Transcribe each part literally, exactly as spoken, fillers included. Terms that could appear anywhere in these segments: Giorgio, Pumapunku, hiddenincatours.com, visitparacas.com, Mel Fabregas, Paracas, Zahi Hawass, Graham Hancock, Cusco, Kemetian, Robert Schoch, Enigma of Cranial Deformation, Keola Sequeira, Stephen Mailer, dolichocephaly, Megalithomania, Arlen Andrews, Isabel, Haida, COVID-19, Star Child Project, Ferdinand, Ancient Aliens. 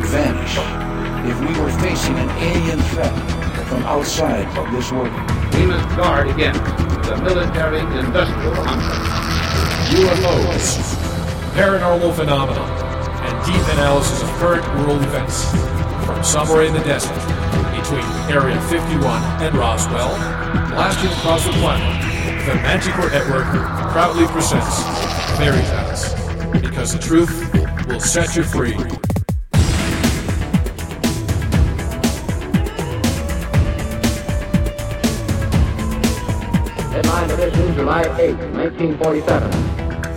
Vanish if we were facing an alien threat from outside of this world. We must guard against the military-industrial complex, U F Os, paranormal phenomena, and deep analysis of current world events from somewhere in the desert between Area fifty-one and Roswell, blasting across the planet. The Manticore Network proudly presents Veritas, because the truth will set you free. July eighth, nineteen forty-seven.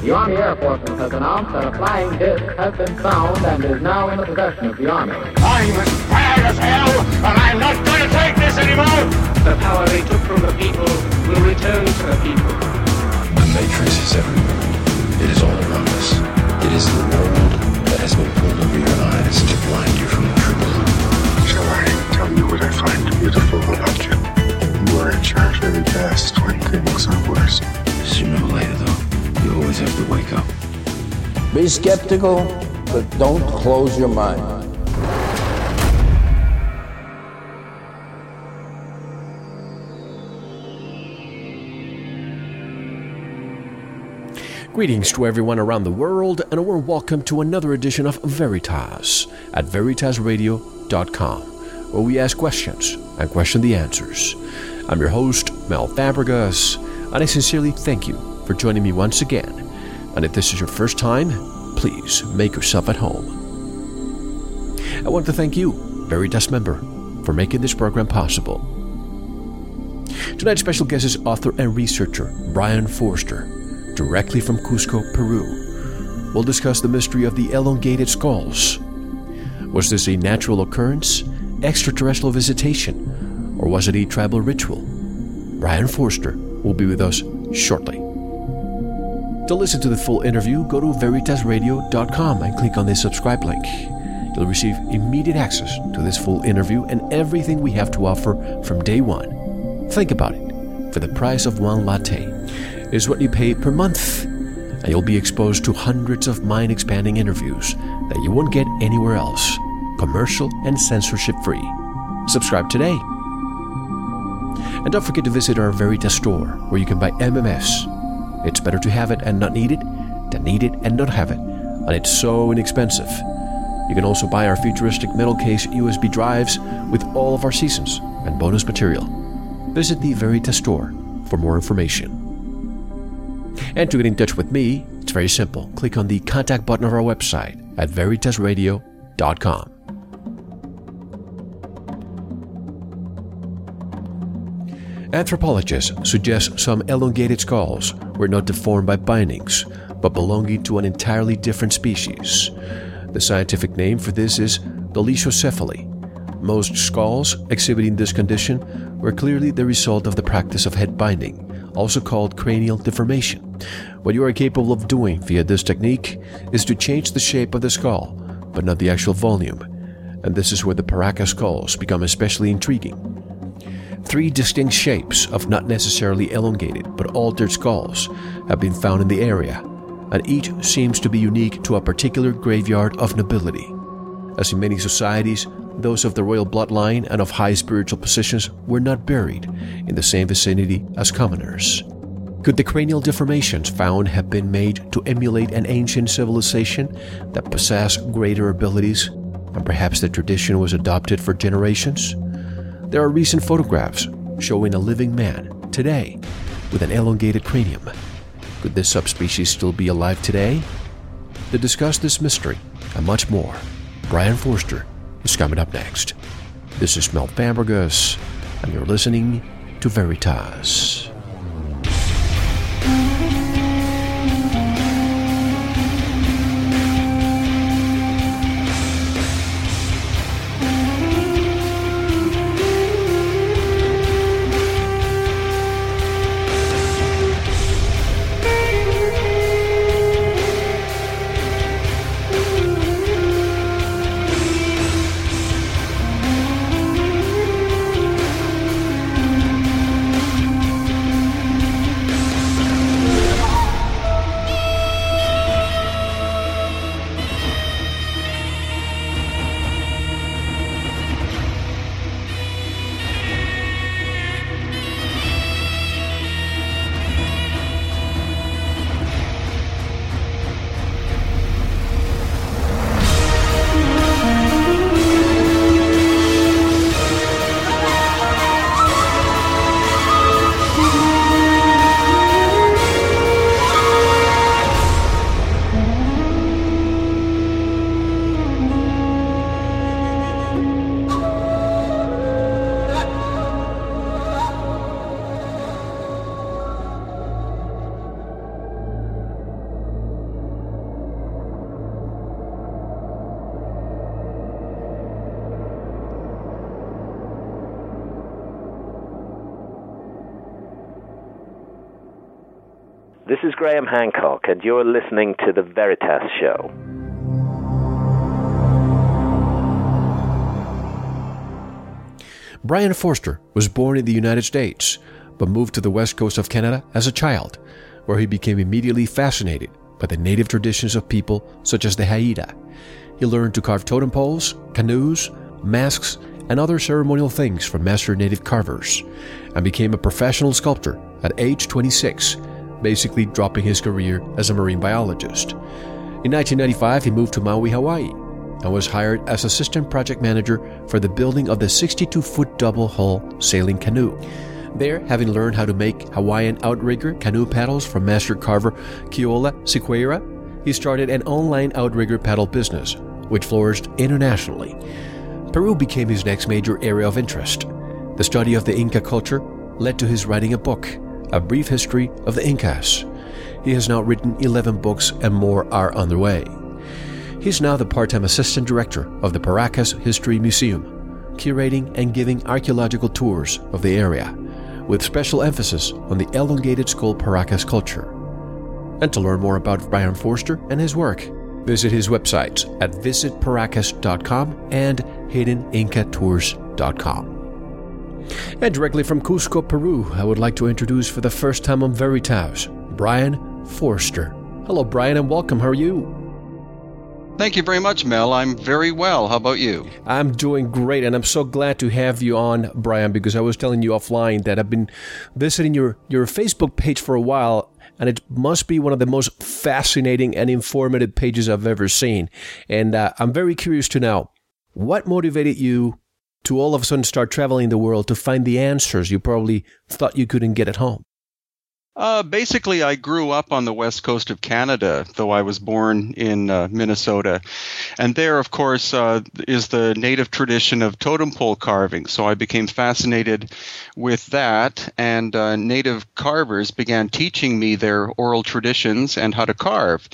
The Army Air Force has announced that a flying disc has been found and is now in the possession of the Army. I'm as tired as hell, and I'm not going to take this anymore! The power they took from the people will return to the people. The Matrix is everywhere. It is all around us. It is the world that has been pulled over your eyes to blind you from the truth. Shall I tell you what I find beautiful about you? You are in charge of the past when things are worse. Sooner or later, though, you always have to wake up. Be skeptical, but don't close your mind. Greetings to everyone around the world, and a warm welcome to another edition of Veritas at Veritas Radio dot com, where we ask questions and question the answers. I'm your host, Mel Fabregas, and I sincerely thank you for joining me once again. And if this is your first time, please make yourself at home. I want to thank you, Veritas member, for making this program possible. Tonight's special guest is author and researcher Brien Foerster, directly from Cusco, Peru. We'll discuss the mystery of the elongated skulls. Was this a natural occurrence, extraterrestrial visitation, or was it a tribal ritual? Brien Foerster will be with us shortly. To listen to the full interview, go to Veritas Radio dot com and click on the subscribe link. You'll receive immediate access to this full interview and everything we have to offer from day one. Think about it. For the price of one latte is what you pay per month, and you'll be exposed to hundreds of mind-expanding interviews that you won't get anywhere else, commercial and censorship-free. Subscribe today. And don't forget to visit our Veritas store, where you can buy M M S. It's better to have it and not need it than need it and not have it, and it's so inexpensive. You can also buy our futuristic metal case U S B drives with all of our seasons and bonus material. Visit the Veritas store for more information. And to get in touch with me, it's very simple. Click on the contact button of our website at Veritas Radio dot com. Anthropologists suggest some elongated skulls were not deformed by bindings, but belonging to an entirely different species. The scientific name for this is dolichocephaly. Most skulls exhibiting this condition were clearly the result of the practice of head binding, also called cranial deformation. What you are capable of doing via this technique is to change the shape of the skull, but not the actual volume. And this is where the Paracas skulls become especially intriguing. Three distinct shapes of not necessarily elongated but altered skulls have been found in the area, and each seems to be unique to a particular graveyard of nobility. As in many societies, those of the royal bloodline and of high spiritual positions were not buried in the same vicinity as commoners. Could the cranial deformations found have been made to emulate an ancient civilization that possessed greater abilities, and perhaps the tradition was adopted for generations? There are recent photographs showing a living man today with an elongated cranium. Could this subspecies still be alive today? To discuss this mystery and much more, Brien Foerster is coming up next. This is Mel Fabregas, and you're listening to Veritas. This is Graham Hancock, and you're listening to The Veritas Show. Brien Foerster was born in the United States, but moved to the west coast of Canada as a child, where he became immediately fascinated by the native traditions of people such as the Haida. He learned to carve totem poles, canoes, masks, and other ceremonial things from master native carvers, and became a professional sculptor at age twenty-six, basically dropping his career as a marine biologist. In nineteen ninety-five, he moved to Maui, Hawaii, and was hired as assistant project manager for the building of the sixty-two-foot double-hull sailing canoe. There, having learned how to make Hawaiian outrigger canoe paddles from master carver Keola Sequeira, he started an online outrigger paddle business, which flourished internationally. Peru became his next major area of interest. The study of the Inca culture led to his writing a book, A Brief History of the Incas. He has now written eleven books, and more are underway. He's now the part-time assistant director of the Paracas History Museum, curating and giving archaeological tours of the area, with special emphasis on the elongated skull Paracas culture. And to learn more about Brien Foerster and his work, visit his websites at visit paracas dot com and hidden inca tours dot com. And directly from Cusco, Peru, I would like to introduce for the first time on Veritas, Brien Foerster. Hello, Brien, and welcome. How are you? Thank you very much, Mel. I'm very well. How about you? I'm doing great, and I'm so glad to have you on, Brien, because I was telling you offline that I've been visiting your, your Facebook page for a while, and it must be one of the most fascinating and informative pages I've ever seen. And uh, I'm very curious to know, what motivated you to all of a sudden start traveling the world to find the answers you probably thought you couldn't get at home? Uh, basically, I grew up on the west coast of Canada, though I was born in uh, Minnesota. And there, of course, uh, is the native tradition of totem pole carving. So I became fascinated with that, and uh, native carvers began teaching me their oral traditions and how to carve.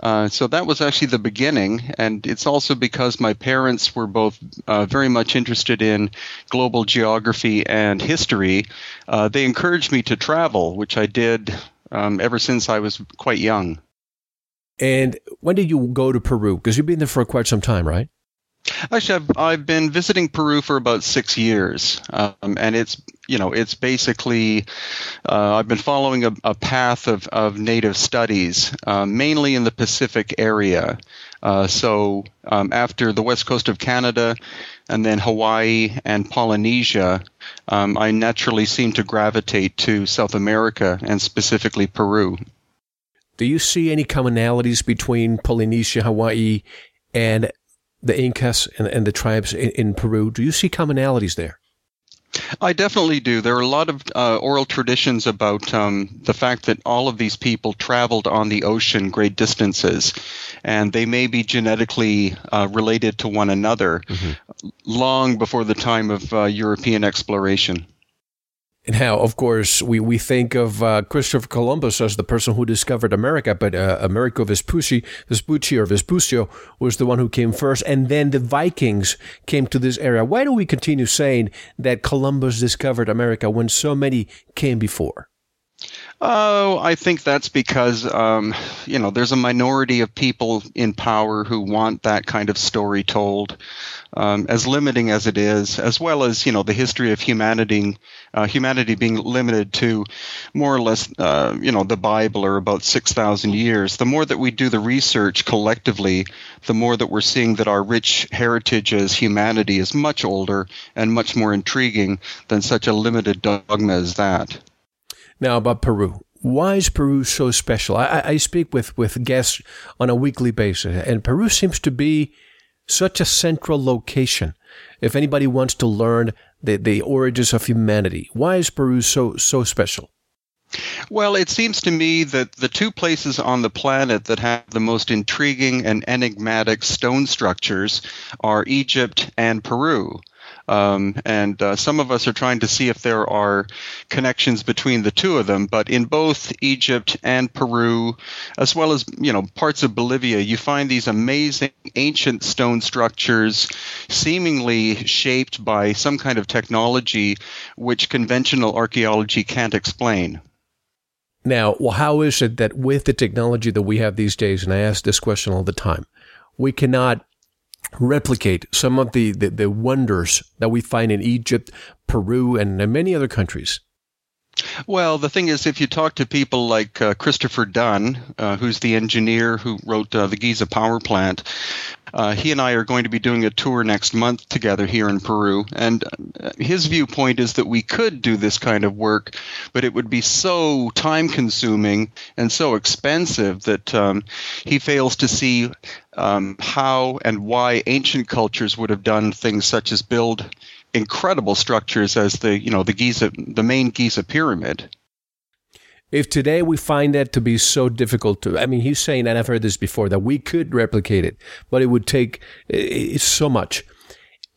Uh, so that was actually the beginning, and it's also because my parents were both uh, very much interested in global geography and history. Uh, they encouraged me to travel, which I did. did um, ever since I was quite young. And when did you go to Peru? Because you've been there for quite some time, right? Actually, I've, I've been visiting Peru for about six years, um, and it's you know it's basically uh, I've been following a, a path of, of native studies, uh, mainly in the Pacific area. Uh, so um, after the west coast of Canada, and then Hawaii and Polynesia, um, I naturally seem to gravitate to South America and specifically Peru. Do you see any commonalities between Polynesia, Hawaii, and the Incas and, and the tribes in, in Peru? Do you see commonalities there? I definitely do. There are a lot of uh, oral traditions about um, the fact that all of these people traveled on the ocean great distances, and they may be genetically uh, related to one another mm-hmm. long before the time of uh, European exploration. Now, of course, we, we think of uh, Christopher Columbus as the person who discovered America, but uh, Amerigo Vespucci, Vespucci or Vespucio was the one who came first, and then the Vikings came to this area. Why do we continue saying that Columbus discovered America when so many came before? Oh, I think that's because, um, you know, there's a minority of people in power who want that kind of story told, um, as limiting as it is, as well as, you know, the history of humanity, uh, humanity being limited to more or less, uh, you know, the Bible or about six thousand years. The more that we do the research collectively, the more that we're seeing that our rich heritage as humanity is much older and much more intriguing than such a limited dogma as that. Now, about Peru. Why is Peru so special? I, I speak with, with guests on a weekly basis, and Peru seems to be such a central location. If anybody wants to learn the, the origins of humanity, why is Peru so so special? Well, it seems to me that the two places on the planet that have the most intriguing and enigmatic stone structures are Egypt and Peru. Um, and uh, some of us are trying to see if there are connections between the two of them. But in both Egypt and Peru, as well as, you know, parts of Bolivia, you find these amazing ancient stone structures seemingly shaped by some kind of technology which conventional archaeology can't explain. Now, well, how is it that with the technology that we have these days, and I ask this question all the time, we cannot replicate some of the, the, the wonders that we find in Egypt, Peru, and many other countries? Well, the thing is, if you talk to people like uh, Christopher Dunn, uh, who's the engineer who wrote uh, the Giza Power Plant, uh, he and I are going to be doing a tour next month together here in Peru. And his viewpoint is that we could do this kind of work, but it would be so time-consuming and so expensive that um, he fails to see um, how and why ancient cultures would have done things such as build incredible structures as the, you know, the Giza, the main Giza pyramid. If today we find that to be so difficult to, I mean, he's saying, and I've heard this before, that we could replicate it, but it would take it's so much.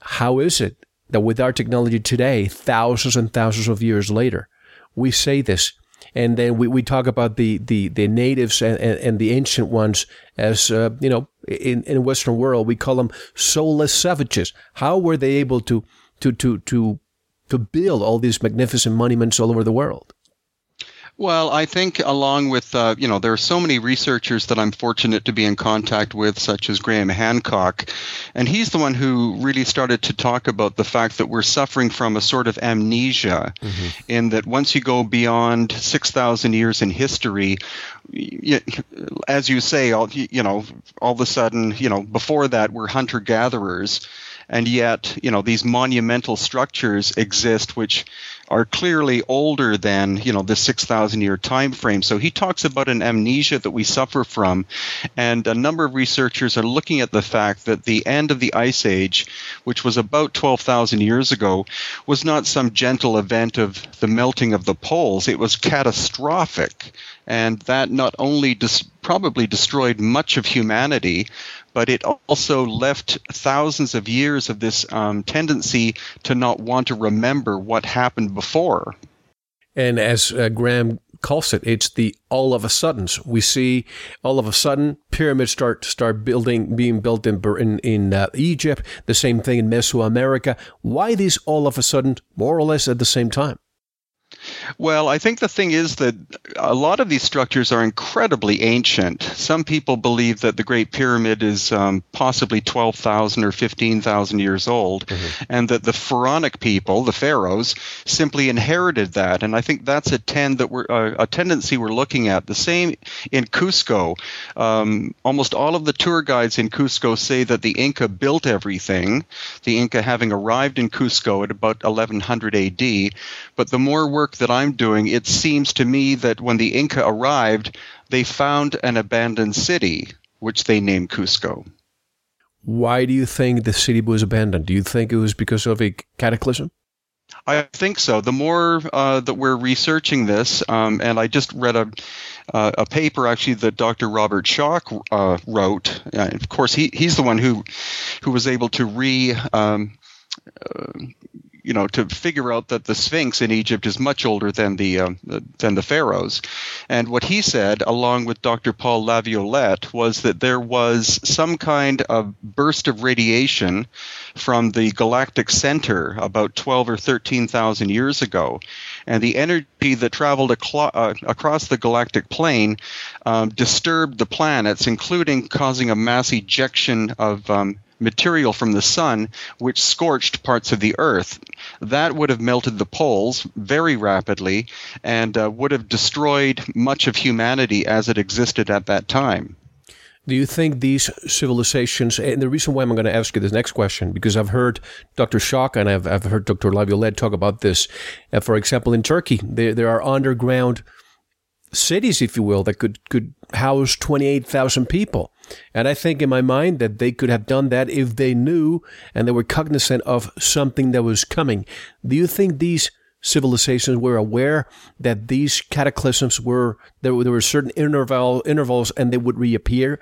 How is it that with our technology today, thousands and thousands of years later, we say this, and then we, we talk about the, the, the natives and, and, and the ancient ones as, uh, you know, in, in the Western world, we call them soulless savages. How were they able to To, to to to build all these magnificent monuments all over the world? Well, I think along with, uh, you know, there are so many researchers that I'm fortunate to be in contact with, such as Graham Hancock, and he's the one who really started to talk about the fact that we're suffering from a sort of amnesia mm-hmm. in that once you go beyond six thousand years in history, you, as you say, all, you know, all of a sudden, you know, before that we're hunter-gatherers. And yet, you know, these monumental structures exist, which are clearly older than, you know, the six thousand year time frame. So he talks about an amnesia that we suffer from. And a number of researchers are looking at the fact that the end of the Ice Age, which was about twelve thousand years ago, was not some gentle event of the melting of the poles. It was catastrophic. And that not only dis- probably destroyed much of humanity, but it also left thousands of years of this um, tendency to not want to remember what happened before. And as uh, Graham calls it, it's the all of a suddens. We see all of a sudden pyramids start start building, being built in in, in uh, Egypt. The same thing in Mesoamerica. Why these all of a sudden, more or less at the same time? Well, I think the thing is that a lot of these structures are incredibly ancient. Some people believe that the Great Pyramid is um, possibly twelve thousand or fifteen thousand years old, mm-hmm. and that the pharaonic people, the pharaohs, simply inherited that. And I think that's a tend that we're uh, a tendency we're looking at. The same in Cusco. Um, almost all of the tour guides in Cusco say that the Inca built everything, the Inca having arrived in Cusco at about eleven hundred A D. But the more work that I'm doing, it seems to me that when the Inca arrived, they found an abandoned city, which they named Cusco. Why do you think the city was abandoned? Do you think it was because of a cataclysm? I think so. The more uh, that we're researching this, um, and I just read a uh, a paper actually that Doctor Robert Schoch uh, wrote. Uh, of course, he he's the one who who was able to re um, uh, you know to figure out that the Sphinx in Egypt is much older than the uh, than the pharaohs. And what he said, along with Doctor Paul Laviolette, was that there was some kind of burst of radiation from the galactic center about twelve or thirteen thousand years ago, and the energy that traveled aclo- uh, across the galactic plane um, disturbed the planets, including causing a mass ejection of um, material from the sun, which scorched parts of the earth. That would have melted the poles very rapidly and uh, would have destroyed much of humanity as it existed at that time. Do you think these civilizations, and the reason why I'm going to ask you this next question, because I've heard Doctor Schoch and I've, I've heard Doctor Laviolette talk about this. Uh, for example, in Turkey, there, there are underground cities, if you will, that could, could house twenty-eight thousand people. And I think in my mind that they could have done that if they knew and they were cognizant of something that was coming. Do you think these civilizations were aware that these cataclysms were, there were, there were certain interval, intervals and they would reappear?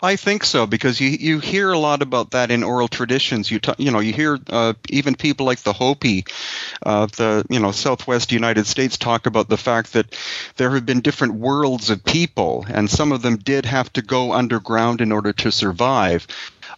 I think so, because you, you hear a lot about that in oral traditions. You t- you know you hear uh, even people like the Hopi of uh, the you know Southwest United States talk about the fact that there have been different worlds of people, and some of them did have to go underground in order to survive.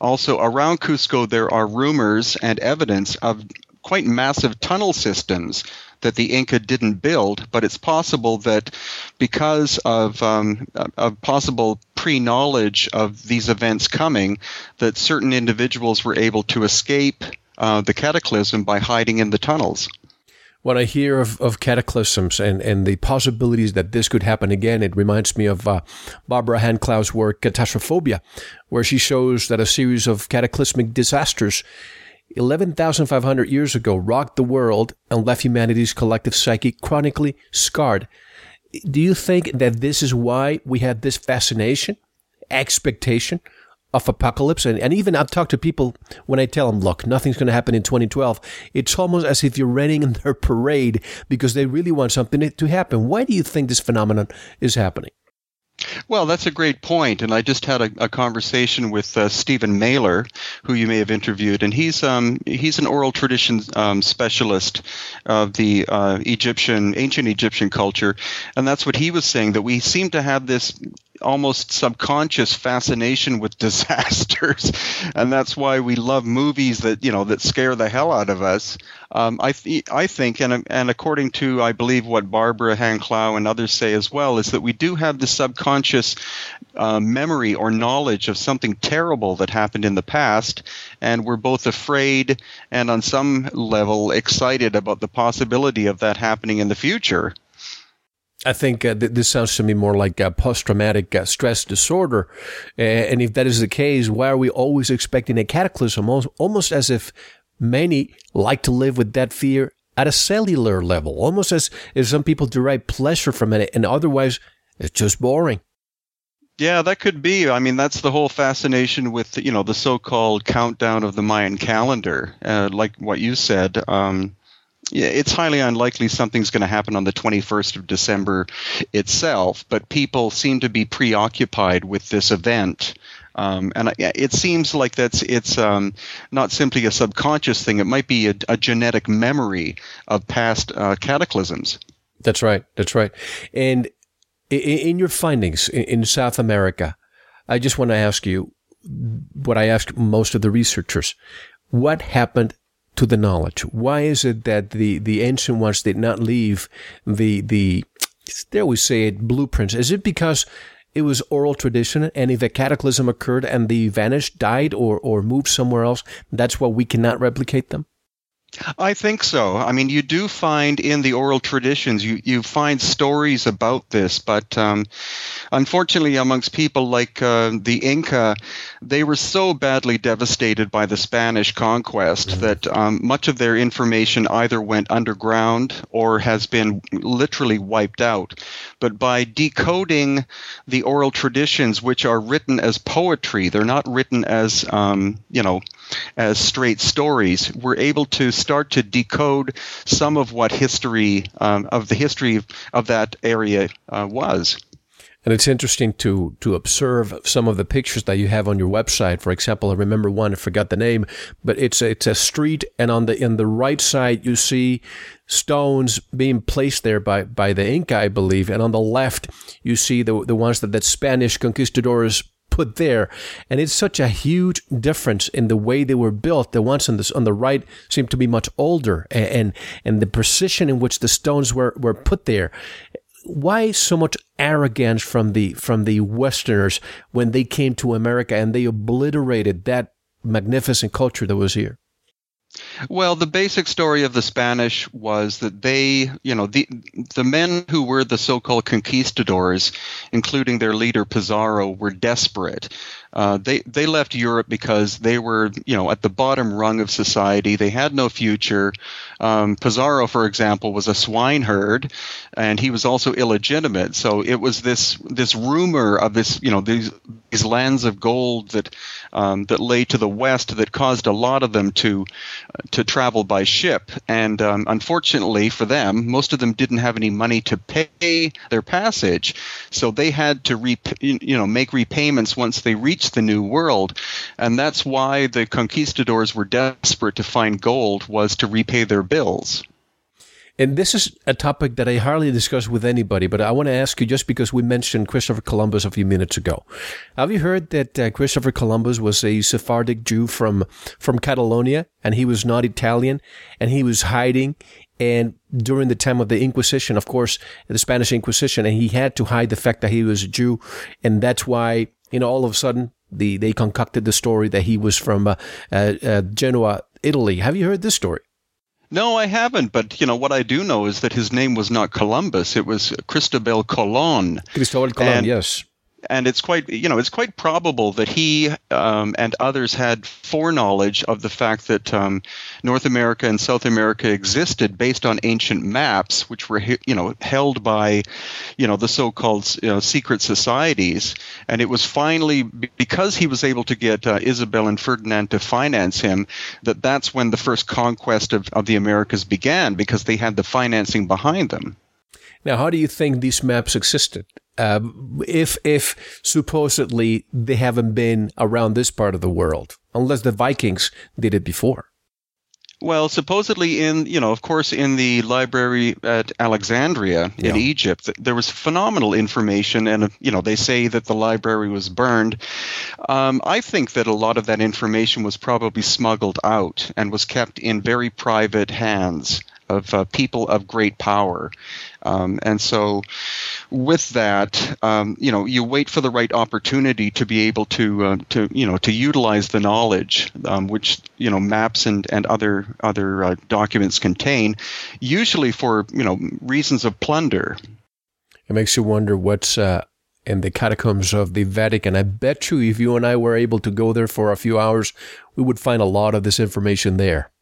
Also, around Cusco, there are rumors and evidence of quite massive tunnel systems that the Inca didn't build, but it's possible that because of um, of possible pre-knowledge of these events coming, that certain individuals were able to escape uh, the cataclysm by hiding in the tunnels. When I hear of, of cataclysms and, and the possibilities that this could happen again, it reminds me of uh, Barbara Handclaugh's work, Catastrophobia, where she shows that a series of cataclysmic disasters eleven thousand five hundred years ago rocked the world and left humanity's collective psyche chronically scarred. Do you think that this is why we have this fascination, expectation of apocalypse? And, and even I've talked to people when I tell them, look, nothing's going to happen in twenty twelve. It's almost as if you're running in their parade because they really want something to happen. Why do you think this phenomenon is happening? Well, that's a great point, and I just had a, a conversation with uh, Stephen Mailer, who you may have interviewed, and he's um, he's an oral tradition um, specialist of the uh, Egyptian ancient Egyptian culture, and that's what he was saying, that we seem to have this almost subconscious fascination with disasters, and that's why we love movies that you know that scare the hell out of us. Um, I th- I think, and and according to I believe what Barbara Handclough and others say as well, is that we do have the subconscious uh, memory or knowledge of something terrible that happened in the past, and we're both afraid and on some level excited about the possibility of that happening in the future. I think uh, th- this sounds to me more like uh, post-traumatic uh, stress disorder. Uh, and if that is the case, why are we always expecting a cataclysm? Almost, almost as if many like to live with that fear at a cellular level, almost as if some people derive pleasure from it, and otherwise it's just boring. Yeah, that could be. I mean, that's the whole fascination with, you know, the so-called countdown of the Mayan calendar, uh, like what you said. Um Yeah, it's highly unlikely something's going to happen on the twenty-first of December itself, but people seem to be preoccupied with this event. Um, and it seems like that's it's um, not simply a subconscious thing. It might be a, a genetic memory of past uh, cataclysms. That's right. That's right. And in, in your findings in, in South America, I just want to ask you what I ask most of the researchers. What happened to the knowledge? Why is it that the, the ancient ones did not leave the, the they always say it, blueprints? Is it because it was oral tradition, and if a cataclysm occurred and the vanished, died, or, or moved somewhere else, that's why we cannot replicate them? I think so. I mean, you do find in the oral traditions, you, you find stories about this, but um, unfortunately amongst people like uh, the Inca, they were so badly devastated by the Spanish conquest mm-hmm. that um, much of their information either went underground or has been literally wiped out. But by decoding the oral traditions, which are written as poetry, they're not written as, um, you know, as straight stories, we're able to start to decode some of what history um, of the history of that area uh, was. And it's interesting to to observe some of the pictures that you have on your website. For example, I remember one, I forgot the name, but it's a, it's a street, and on the in the right side you see stones being placed there by, by the Inca, I believe, and on the left you see the the ones that, that Spanish conquistadors put there. And it's such a huge difference in the way they were built. The ones on the, on the right seem to be much older, and, and and the precision in which the stones were were put there. Why so much arrogance from the from the Westerners when they came to America and they obliterated that magnificent culture that was here? Well, the basic story of the Spanish was that they, you know, the the men who were the so-called conquistadors, including their leader Pizarro, were desperate. Uh, they they left Europe because they were, you know, at the bottom rung of society. They had no future. Um, Pizarro, for example, was a swineherd, and he was also illegitimate. So it was this this rumor of this, you know, these these lands of gold that um, that lay to the west that caused a lot of them to to travel by ship. And um, unfortunately for them, most of them didn't have any money to pay their passage, so they had to rep- you know make repayments once they reached the New World. And that's why the conquistadors were desperate to find gold, was to repay their bills. And this is a topic that I hardly discuss with anybody, but I want to ask you, just because we mentioned Christopher Columbus a few minutes ago. Have you heard that uh, Christopher Columbus was a Sephardic Jew from, from Catalonia, and he was not Italian, and he was hiding, and during the time of the Inquisition, of course, the Spanish Inquisition, and he had to hide the fact that he was a Jew, and that's why, you know, all of a sudden, the, they concocted the story that he was from uh, uh, uh, Genoa, Italy. Have you heard this story? No, I haven't. But, you know, what I do know is that his name was not Columbus. It was Cristóbal Colón. Cristóbal Colón, and, yes. And it's quite, you know, it's quite probable that he um, and others had foreknowledge of the fact that um, North America and South America existed based on ancient maps, which were, you know, held by, you know, the so-called, you know, secret societies. And it was finally because he was able to get uh, Isabel and Ferdinand to finance him that that's when the first conquest of, of the Americas began, because they had the financing behind them. Now, how do you think these maps existed? Uh, if if supposedly they haven't been around this part of the world, unless the Vikings did it before. Well, supposedly in, you know, of course, in the library at Alexandria yeah. in Egypt, there was phenomenal information. And, you know, they say that the library was burned. Um, I think that a lot of that information was probably smuggled out and was kept in very private hands of uh, people of great power. Um, and so with that, um, you know, you wait for the right opportunity to be able to, uh, to you know, to utilize the knowledge, um, which, you know, maps and, and other other uh, documents contain, usually for, you know, reasons of plunder. It makes you wonder what's uh, in the catacombs of the Vatican. I bet you if you and I were able to go there for a few hours, we would find a lot of this information there.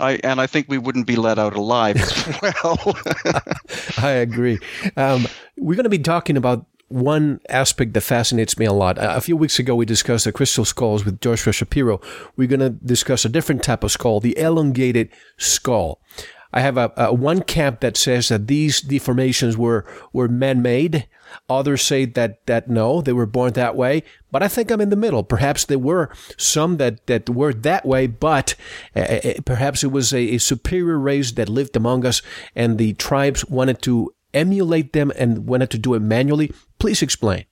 I, and I think we wouldn't be let out alive as well. I agree. Um, we're going to be talking about one aspect that fascinates me a lot. A few weeks ago, we discussed the crystal skulls with Joshua Shapiro. We're going to discuss a different type of skull, the elongated skull. I have a, a one camp that says that these deformations were, were man-made. Others say that, that no, they were born that way. But I think I'm in the middle. Perhaps there were some that, that were that way, but uh, perhaps it was a, a superior race that lived among us, and the tribes wanted to emulate them and wanted to do it manually. Please explain.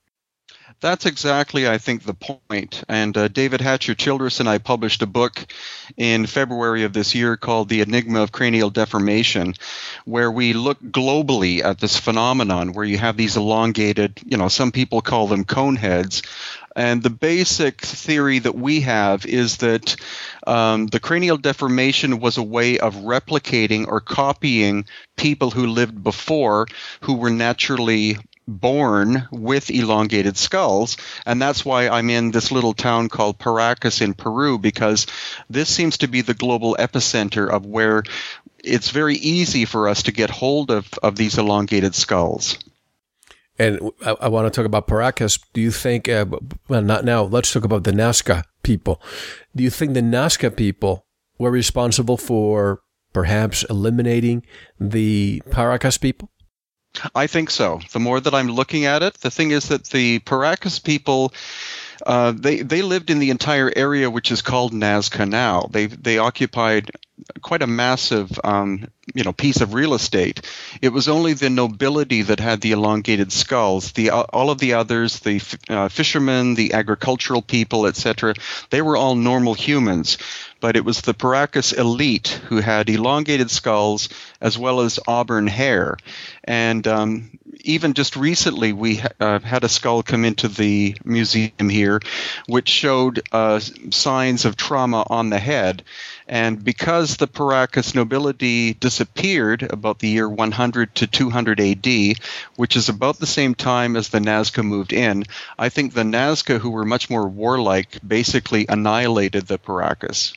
That's exactly, I think, the point. And uh, David Hatcher Childress and I published a book in February of this year called The Enigma of Cranial Deformation, where we look globally at this phenomenon where you have these elongated, you know, some people call them cone heads. And the basic theory that we have is that um, the cranial deformation was a way of replicating or copying people who lived before, who were naturally born with elongated skulls. And that's why I'm in this little town called Paracas in Peru, because this seems to be the global epicenter of where it's very easy for us to get hold of, of these elongated skulls. And I, I want to talk about Paracas. Do you think, uh, well, not now, let's talk about the Nazca people. Do you think the Nazca people were responsible for perhaps eliminating the Paracas people? I think so. The more that I'm looking at it, the thing is that the Paracas people, uh, they they lived in the entire area which is called Nazca now. They they occupied quite a massive um, you know piece of real estate. It was only the nobility that had the elongated skulls. The all of the others, the uh, fishermen, the agricultural people, et cetera, they were all normal humans. But it was the Paracas elite who had elongated skulls as well as auburn hair. And um, even just recently, we ha- uh, had a skull come into the museum here, which showed uh, signs of trauma on the head. And because the Paracas nobility disappeared about the year one hundred to two hundred A D, which is about the same time as the Nazca moved in, I think the Nazca, who were much more warlike, basically annihilated the Paracas.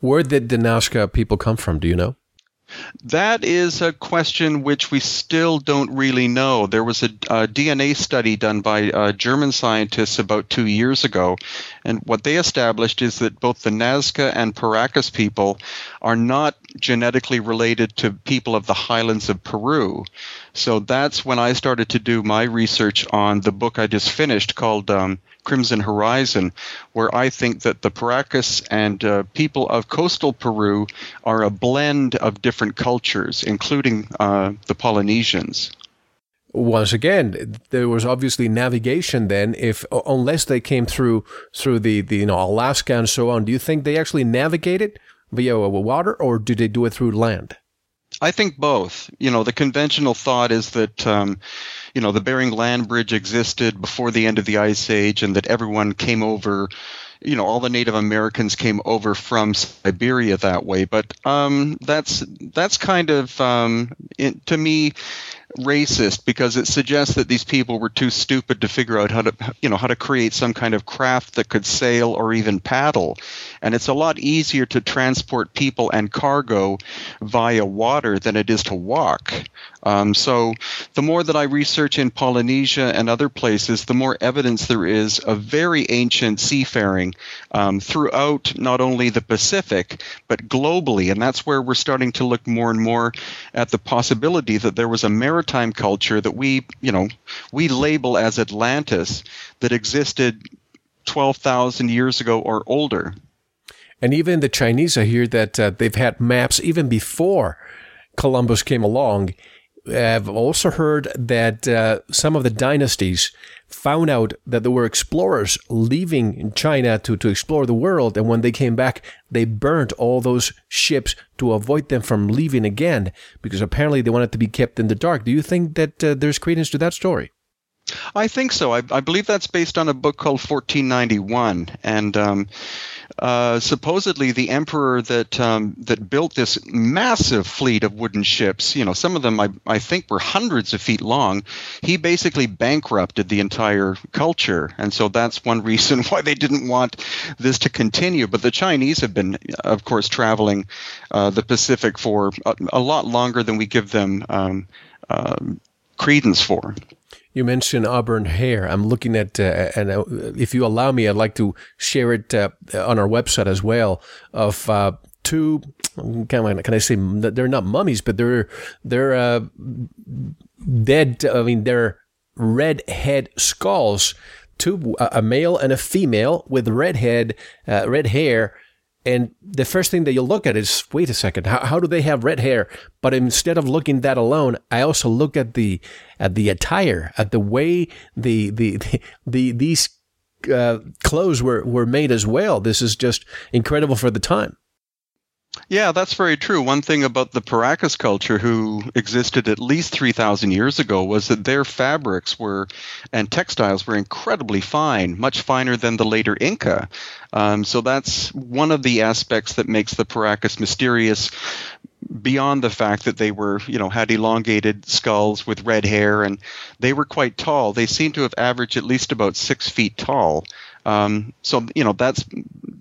Where did the Nazca people come from? Do you know? That is a question which we still don't really know. There was a, a D N A study done by uh, German scientists about two years ago, and what they established is that both the Nazca and Paracas people are not genetically related to people of the highlands of Peru. So that's when I started to do my research on the book I just finished called um, Crimson Horizon, where I think that the Paracas and uh, people of coastal Peru are a blend of different cultures, including uh, the Polynesians. Once again, there was obviously navigation then, if unless they came through through the, the you know Alaska and so on. Do you think they actually navigated via water, or did they do it through land? I think both. You know, the conventional thought is that, um, you know, the Bering Land Bridge existed before the end of the Ice Age, and that everyone came over, you know, all the Native Americans came over from Siberia that way. But um, that's that's kind of, um, it, to me, racist, because it suggests that these people were too stupid to figure out how to, you know, how to create some kind of craft that could sail or even paddle. And it's a lot easier to transport people and cargo via water than it is to walk. Um, so the more that I research in Polynesia and other places, the more evidence there is of very ancient seafaring um, throughout not only the Pacific, but globally. And that's where we're starting to look more and more at the possibility that there was a maritime culture that we, you know, we label as Atlantis that existed twelve thousand years ago or older. And even the Chinese, I hear that uh, they've had maps even before Columbus came along. I've also heard that uh, some of the dynasties found out that there were explorers leaving China to, to explore the world, and when they came back, they burnt all those ships to avoid them from leaving again, because apparently they wanted to be kept in the dark. Do you think that uh, there's credence to that story? I think so. I, I believe that's based on a book called fourteen ninety-one, and um, uh, supposedly the emperor that um, that built this massive fleet of wooden ships, you know, some of them I, I think were hundreds of feet long, he basically bankrupted the entire culture, and so that's one reason why they didn't want this to continue. But the Chinese have been, of course, traveling uh, the Pacific for a, a lot longer than we give them um, uh, credence for. You mentioned auburn hair. I'm looking at, uh, and uh, if you allow me, I'd like to share it uh, on our website as well, of uh, two, can I, can I say, they're not mummies, but they're they're uh, dead, I mean, they're red head skulls, two, a male and a female with red head, uh, red hair. And the first thing that you look at is, wait a second, how, how do they have red hair? But instead of looking that alone, I also look at the at the attire, at the way the the the, the these uh, clothes were, were made as well. This is just incredible for the time. Yeah, that's very true. One thing about the Paracas culture, who existed at least three thousand years ago, was that their fabrics were and textiles were incredibly fine, much finer than the later Inca. Um, so that's one of the aspects that makes the Paracas mysterious, beyond the fact that they were, you know, had elongated skulls with red hair, and they were quite tall. They seem to have averaged at least about six feet tall. Um, so, you know, that's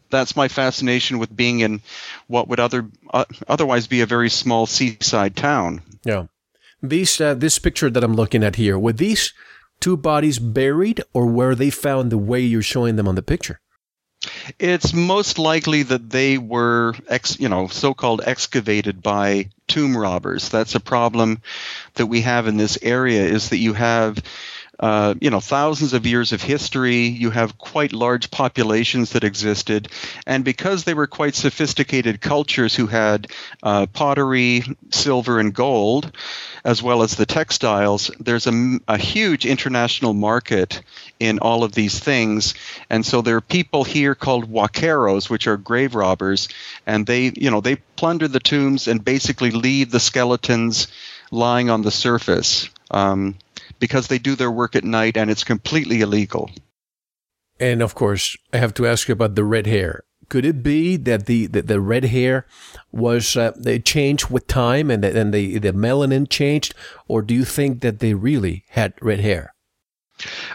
that's my fascination with being in what would other uh, otherwise be a very small seaside town. Yeah. These, uh, this picture that I'm looking at here, were these two bodies buried, or were they found the way you're showing them on the picture? It's most likely that they were, ex, you know, so-called excavated by tomb robbers. That's a problem that we have in this area, is that you have, uh, you know, thousands of years of history. You have quite large populations that existed. And because they were quite sophisticated cultures who had uh, pottery, silver, and gold, as well as the textiles, there's a, a huge international market in all of these things. And so there are people here called huaqueros, which are grave robbers, and they, you know, they plunder the tombs and basically leave the skeletons lying on the surface, um, because they do their work at night and it's completely illegal. And of course, I have to ask you about the red hair. Could it be that the, the, the red hair was uh, they changed with time, and the, and the, the melanin changed, or do you think that they really had red hair?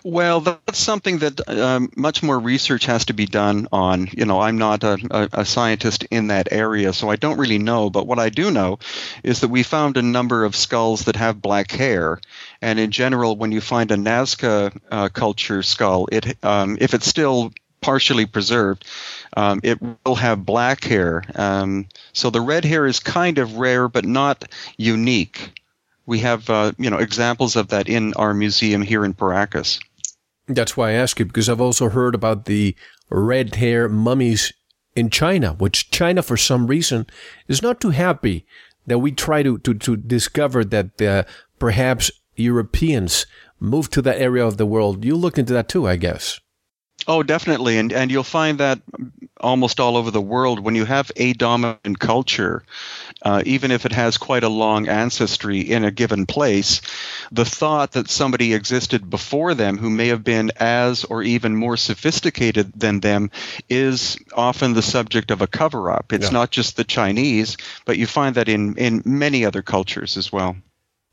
Well, that's something that um, much more research has to be done on. You know, I'm not a, a, a scientist in that area, so I don't really know. But what I do know is that we found a number of skulls that have black hair. And in general, when you find a Nazca uh, culture skull, it um, if it's still partially preserved, um, it will have black hair. Um, so the red hair is kind of rare, but not unique. We have, uh, you know, examples of that in our museum here in Paracas. That's why I ask you, because I've also heard about the red hair mummies in China, which China, for some reason, is not too happy that we try to, to, to discover that uh, perhaps Europeans moved to that area of the world. You looked into that too, I guess. Oh, definitely. And and you'll find that almost all over the world. When you have a dominant culture, uh, even if it has quite a long ancestry in a given place, the thought that somebody existed before them who may have been as or even more sophisticated than them is often the subject of a cover-up. It's yeah. not just the Chinese, but you find that in, in many other cultures as well.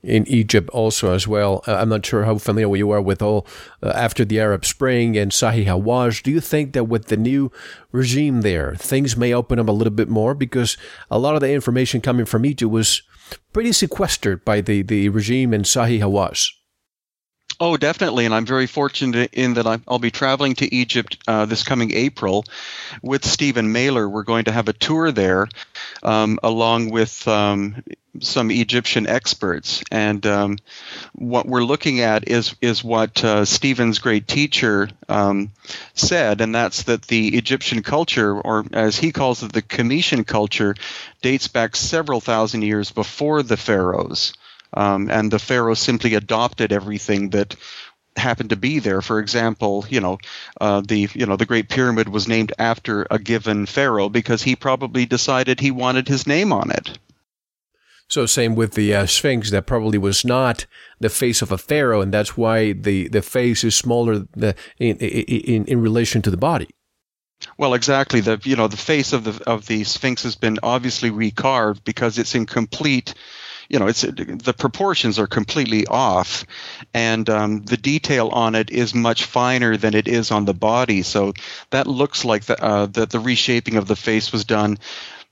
In Egypt also as well. Uh, I'm not sure how familiar you are with all uh, after the Arab Spring and Zahi Hawass. Do you think that with the new regime there, things may open up a little bit more? Because a lot of the information coming from Egypt was pretty sequestered by the, the regime in Zahi Hawass. Oh, definitely. And I'm very fortunate in that I'll be traveling to Egypt uh, this coming April with Stephen Mailer. We're going to have a tour there um, along with um, some Egyptian experts. And um, what we're looking at is is what uh, Stephen's great teacher um, said, and that's that the Egyptian culture, or as he calls it, the Kemetian culture, dates back several thousand years before the pharaohs. Um, and the pharaoh simply adopted everything that happened to be there. For example, you know, uh, the you know the Great Pyramid was named after a given pharaoh because he probably decided he wanted his name on it. So same with the uh, Sphinx, that probably was not the face of a pharaoh, and that's why the, the face is smaller the, in, in in relation to the body. Well, exactly. The you know the face of the of the Sphinx has been obviously recarved because it's incomplete. You know, it's the proportions are completely off, and um, the detail on it is much finer than it is on the body. So that looks like the, uh, that the reshaping of the face was done,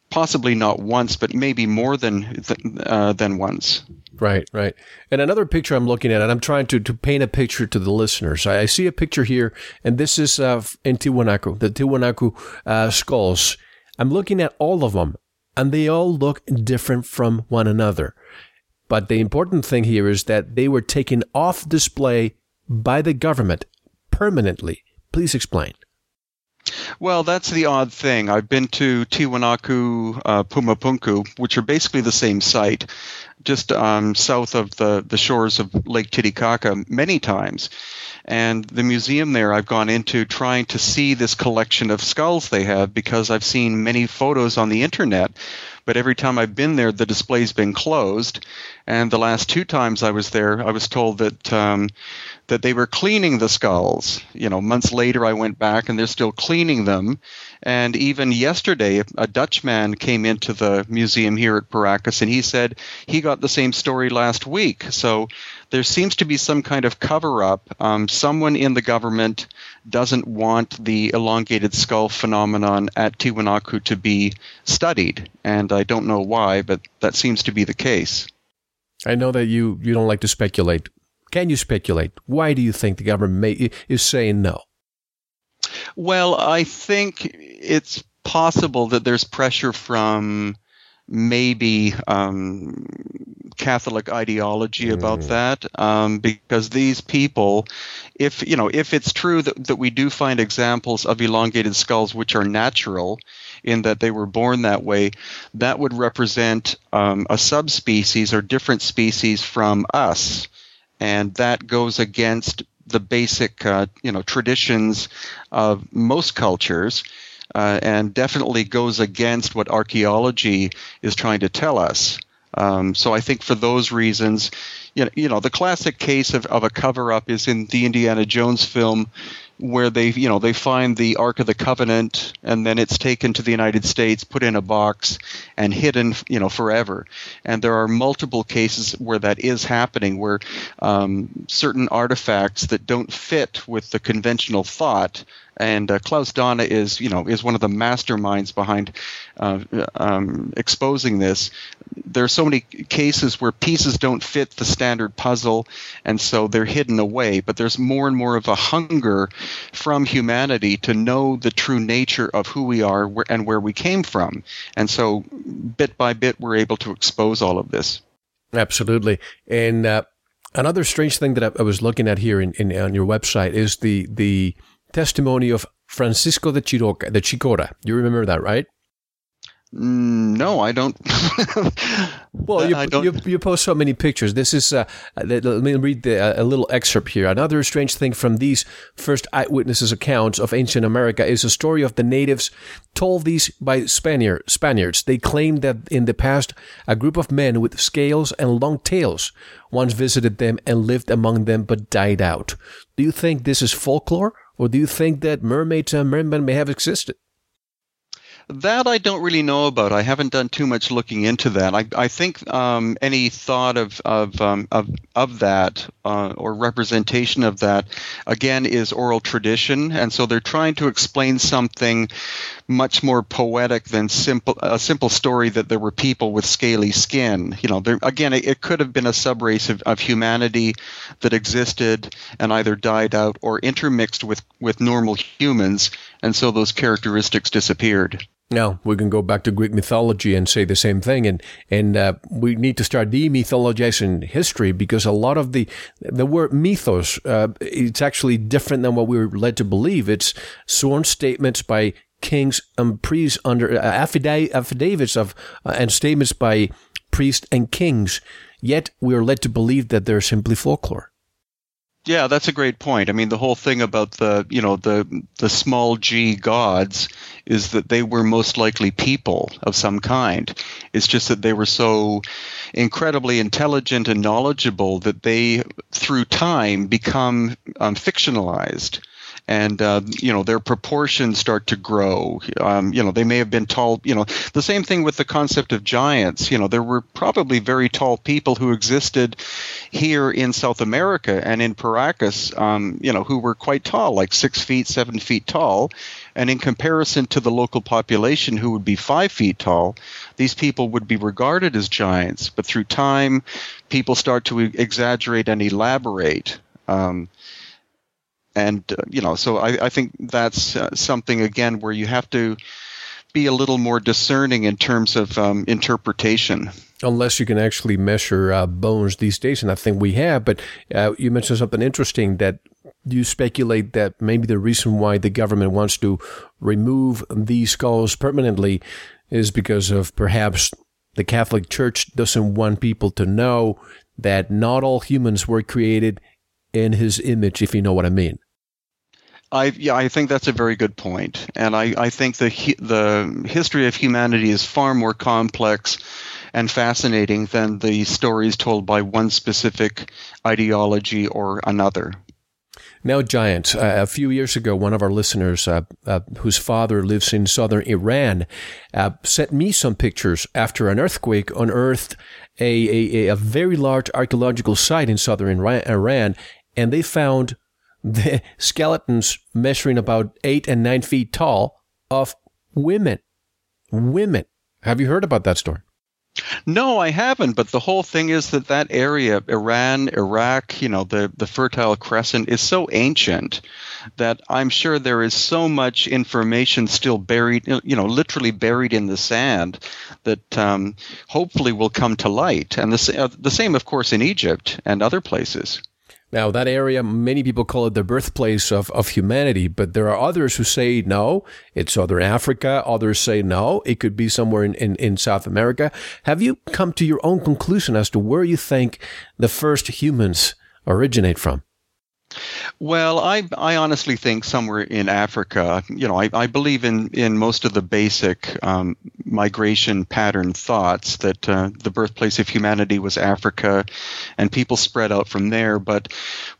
possibly not once, but maybe more than uh, than once. Right, right. And another picture I'm looking at, and I'm trying to, to paint a picture to the listeners. I, I see a picture here, and this is uh, in Tiwanaku, the Tiwanaku uh, skulls. I'm looking at all of them, and they all look different from one another. But the important thing here is that they were taken off display by the government permanently. Please explain. Well, that's the odd thing. I've been to Tiwanaku, uh, Pumapunku, which are basically the same site, just um, south of the, the shores of Lake Titicaca many times. And the museum there I've gone into trying to see this collection of skulls they have because I've seen many photos on the internet. But every time I've been there, the display's been closed. And the last two times I was there, I was told that um, that they were cleaning the skulls. You know, months later I went back and they're still cleaning them. And even yesterday, a Dutchman came into the museum here at Paracas and he said he got the same story last week. So there seems to be some kind of cover-up. Um, someone in the government doesn't want the elongated skull phenomenon at Tiwanaku to be studied. And I don't know why, but that seems to be the case. I know that you, you don't like to speculate, Can you speculate? Why do you think the government may, is saying no? Well, I think it's possible that there's pressure from maybe um, Catholic ideology mm. about that, um, because these people, if you know, if it's true that, that we do find examples of elongated skulls which are natural, in that they were born that way, that would represent um, a subspecies or different species from us, and that goes against the basic, uh, you know, traditions of most cultures, uh, and definitely goes against what archaeology is trying to tell us. Um, so I think for those reasons, you know, you know the classic case of, of a cover-up is in the Indiana Jones film, where they, you know, they find the Ark of the Covenant, and then it's taken to the United States, put in a box, and hidden, you know, forever. And there are multiple cases where that is happening, where um, certain artifacts that don't fit with the conventional thought. And uh, Klaus Donna is, you know, is one of the masterminds behind uh, um, exposing this. There are so many cases where pieces don't fit the standard puzzle, and so they're hidden away. But there's more and more of a hunger from humanity to know the true nature of who we are where, and where we came from. And so bit by bit, we're able to expose all of this. Absolutely. And uh, another strange thing that I, I was looking at here in, in on your website is the the testimony of Francisco de Chiroca, de Chicora. You remember that, right? No, I don't. Well, you, I don't. You, you post so many pictures. This is, uh, let me read the, uh, a little excerpt here. Another strange thing from these first eyewitnesses' accounts of ancient America is a story of the natives told these by Spaniard, Spaniards. They claimed that in the past, a group of men with scales and long tails once visited them and lived among them but died out. Do you think this is folklore, or do you think that mermaids and mermen may have existed? That I don't really know about. I haven't done too much looking into that. I, I think um, any thought of of um, of, of that uh, or representation of that, again, is oral tradition, and so they're trying to explain something much more poetic than simple a simple story that there were people with scaly skin. You know, there, again, it, it could have been a subrace of, of humanity that existed and either died out or intermixed with with normal humans, and so those characteristics disappeared. Now, we can go back to Greek mythology and say the same thing, and and uh, we need to start demythologizing history, because a lot of the the word mythos, uh, it's actually different than what we were led to believe. It's sworn statements by kings and priests under uh, affidav- affidavits of uh, and statements by priests and kings, yet we are led to believe that they're simply folklore. Yeah, that's a great point. I mean, the whole thing about the, you know, the the small g gods is that they were most likely people of some kind. It's just that they were so incredibly intelligent and knowledgeable that they, through time, become um, fictionalized. And, uh, you know, their proportions start to grow. Um, you know, they may have been tall. You know, the same thing with the concept of giants. You know, there were probably very tall people who existed here in South America and in Paracas, um, you know, who were quite tall, like six feet, seven feet tall. And in comparison to the local population, who would be five feet tall, these people would be regarded as giants. But through time, people start to exaggerate and elaborate. Um And, uh, you know, so I, I think that's uh, something, again, where you have to be a little more discerning in terms of um, interpretation. Unless you can actually measure uh, bones these days, and I think we have. But uh, you mentioned something interesting, that you speculate that maybe the reason why the government wants to remove these skulls permanently is because of perhaps the Catholic Church doesn't want people to know that not all humans were created in his image, if you know what I mean. I yeah, I think that's a very good point, and I, I think the the history of humanity is far more complex and fascinating than the stories told by one specific ideology or another. Now, giants. Uh, a few years ago, one of our listeners, uh, uh, whose father lives in southern Iran, uh, sent me some pictures after an earthquake unearthed a, a, a very large archaeological site in southern Iran. And they found the skeletons measuring about eight and nine feet tall of women. Women. Have you heard about that story? No, I haven't. But the whole thing is that that area, Iran, Iraq, you know, the, the Fertile Crescent is so ancient that I'm sure there is so much information still buried, you know, literally buried in the sand that um, hopefully will come to light. And the, uh, the same, of course, in Egypt and other places. Now, that area, many people call it the birthplace of, of humanity, but there are others who say no, it's other Africa. Others say no, it could be somewhere in, in, in South America. Have you come to your own conclusion as to where you think the first humans originate from? Well, I, I honestly think somewhere in Africa. You know, I, I believe in, in most of the basic um, migration pattern thoughts that uh, the birthplace of humanity was Africa, and people spread out from there. But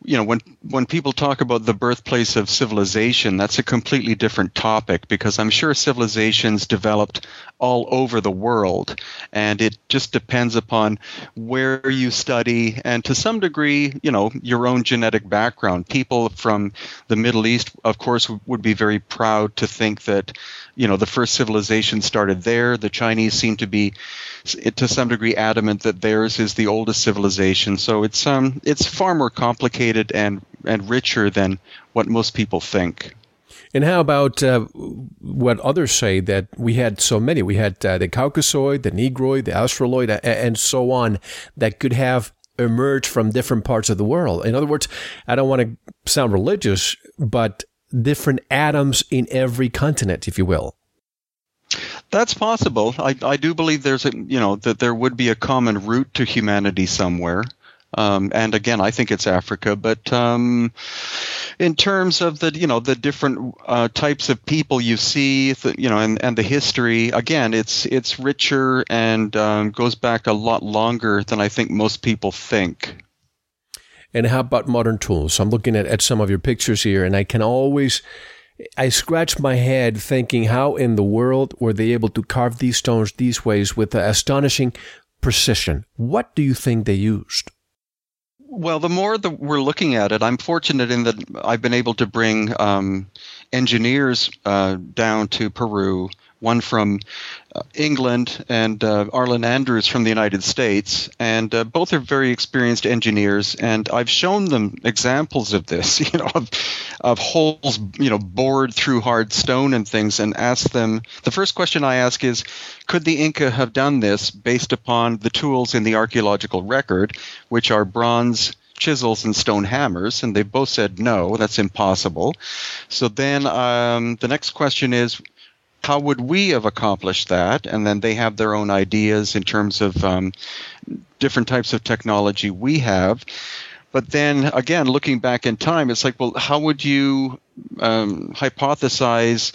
you know, when when people talk about the birthplace of civilization, that's a completely different topic, because I'm sure civilizations developed all over the world, and it just depends upon where you study and to some degree, you know, your own genetic background. People from the Middle East, of course, would be very proud to think that, you know, the first civilization started there. The Chinese seem to be, to some degree, adamant that theirs is the oldest civilization. So it's um, it's far more complicated and, and richer than what most people think. And how about uh, what others say, that we had so many? We had uh, the Caucasoid, the Negroid, the Australoid, uh, and so on, that could have emerge from different parts of the world. In other words, I don't want to sound religious, but different atoms in every continent, if you will. That's possible. I, I do believe there's a, you know, that there would be a common root to humanity somewhere. Um, and again, I think it's Africa. But um, in terms of the, you know, the different uh, types of people you see, the, you know, and, and the history, again, it's it's richer and um, goes back a lot longer than I think most people think. And how about modern tools? I'm looking at, at some of your pictures here, and I can always, I scratch my head thinking, how in the world were they able to carve these stones these ways with astonishing precision? What do you think they used? Well, the more that we're looking at it, I'm fortunate in that I've been able to bring um, engineers uh, down to Peru, one from uh, England and uh, Arlen Andrews from the United States. And uh, both are very experienced engineers. And I've shown them examples of this, you know, of, of holes, you know, bored through hard stone and things, and asked them. The first question I ask is, could the Inca have done this based upon the tools in the archaeological record, which are bronze chisels and stone hammers? And they both said, no, that's impossible. So then um, the next question is, how would we have accomplished that? And then they have their own ideas in terms of um, different types of technology we have. But then, again, looking back in time, it's like, well, how would you um, hypothesize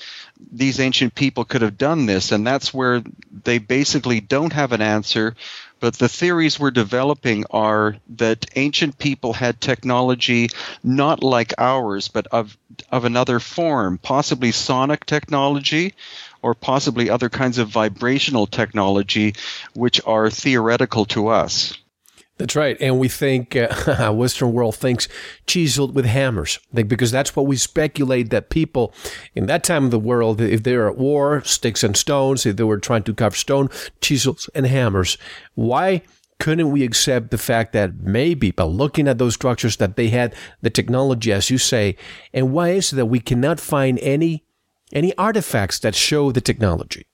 these ancient people could have done this? And that's where they basically don't have an answer. But the theories we're developing are that ancient people had technology not like ours, but of of another form, possibly sonic technology or possibly other kinds of vibrational technology, which are theoretical to us. That's right. And we think, uh, Western world thinks chiseled with hammers, because that's what we speculate that people in that time of the world, if they were at war, sticks and stones, if they were trying to carve stone, chisels and hammers. Why couldn't we accept the fact that maybe by looking at those structures that they had the technology, as you say, and why is it that we cannot find any any artifacts that show the technology?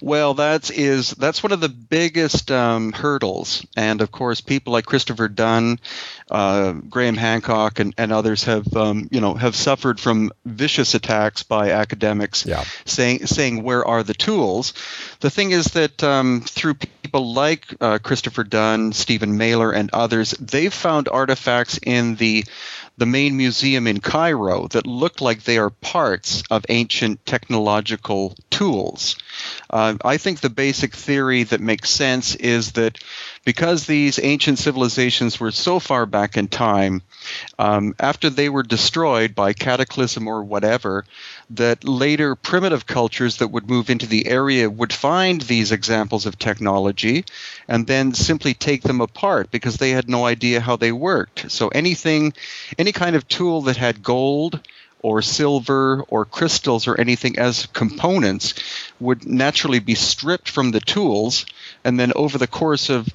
Well, that's is that's one of the biggest um, hurdles. And, of course, people like Christopher Dunn, uh, Graham Hancock, and, and others have, um, you know, have suffered from vicious attacks by academics yeah. saying, saying, where are the tools? The thing is that um, through people like uh, Christopher Dunn, Stephen Mailer, and others, they've found artifacts in the the main museum in Cairo that look like they are parts of ancient technological tools. Uh, I think the basic theory that makes sense is that because these ancient civilizations were so far back in time, um, after they were destroyed by cataclysm or whatever, that later primitive cultures that would move into the area would find these examples of technology and then simply take them apart because they had no idea how they worked. So anything, any kind of tool that had gold or silver or crystals or anything as components would naturally be stripped from the tools And then over the course of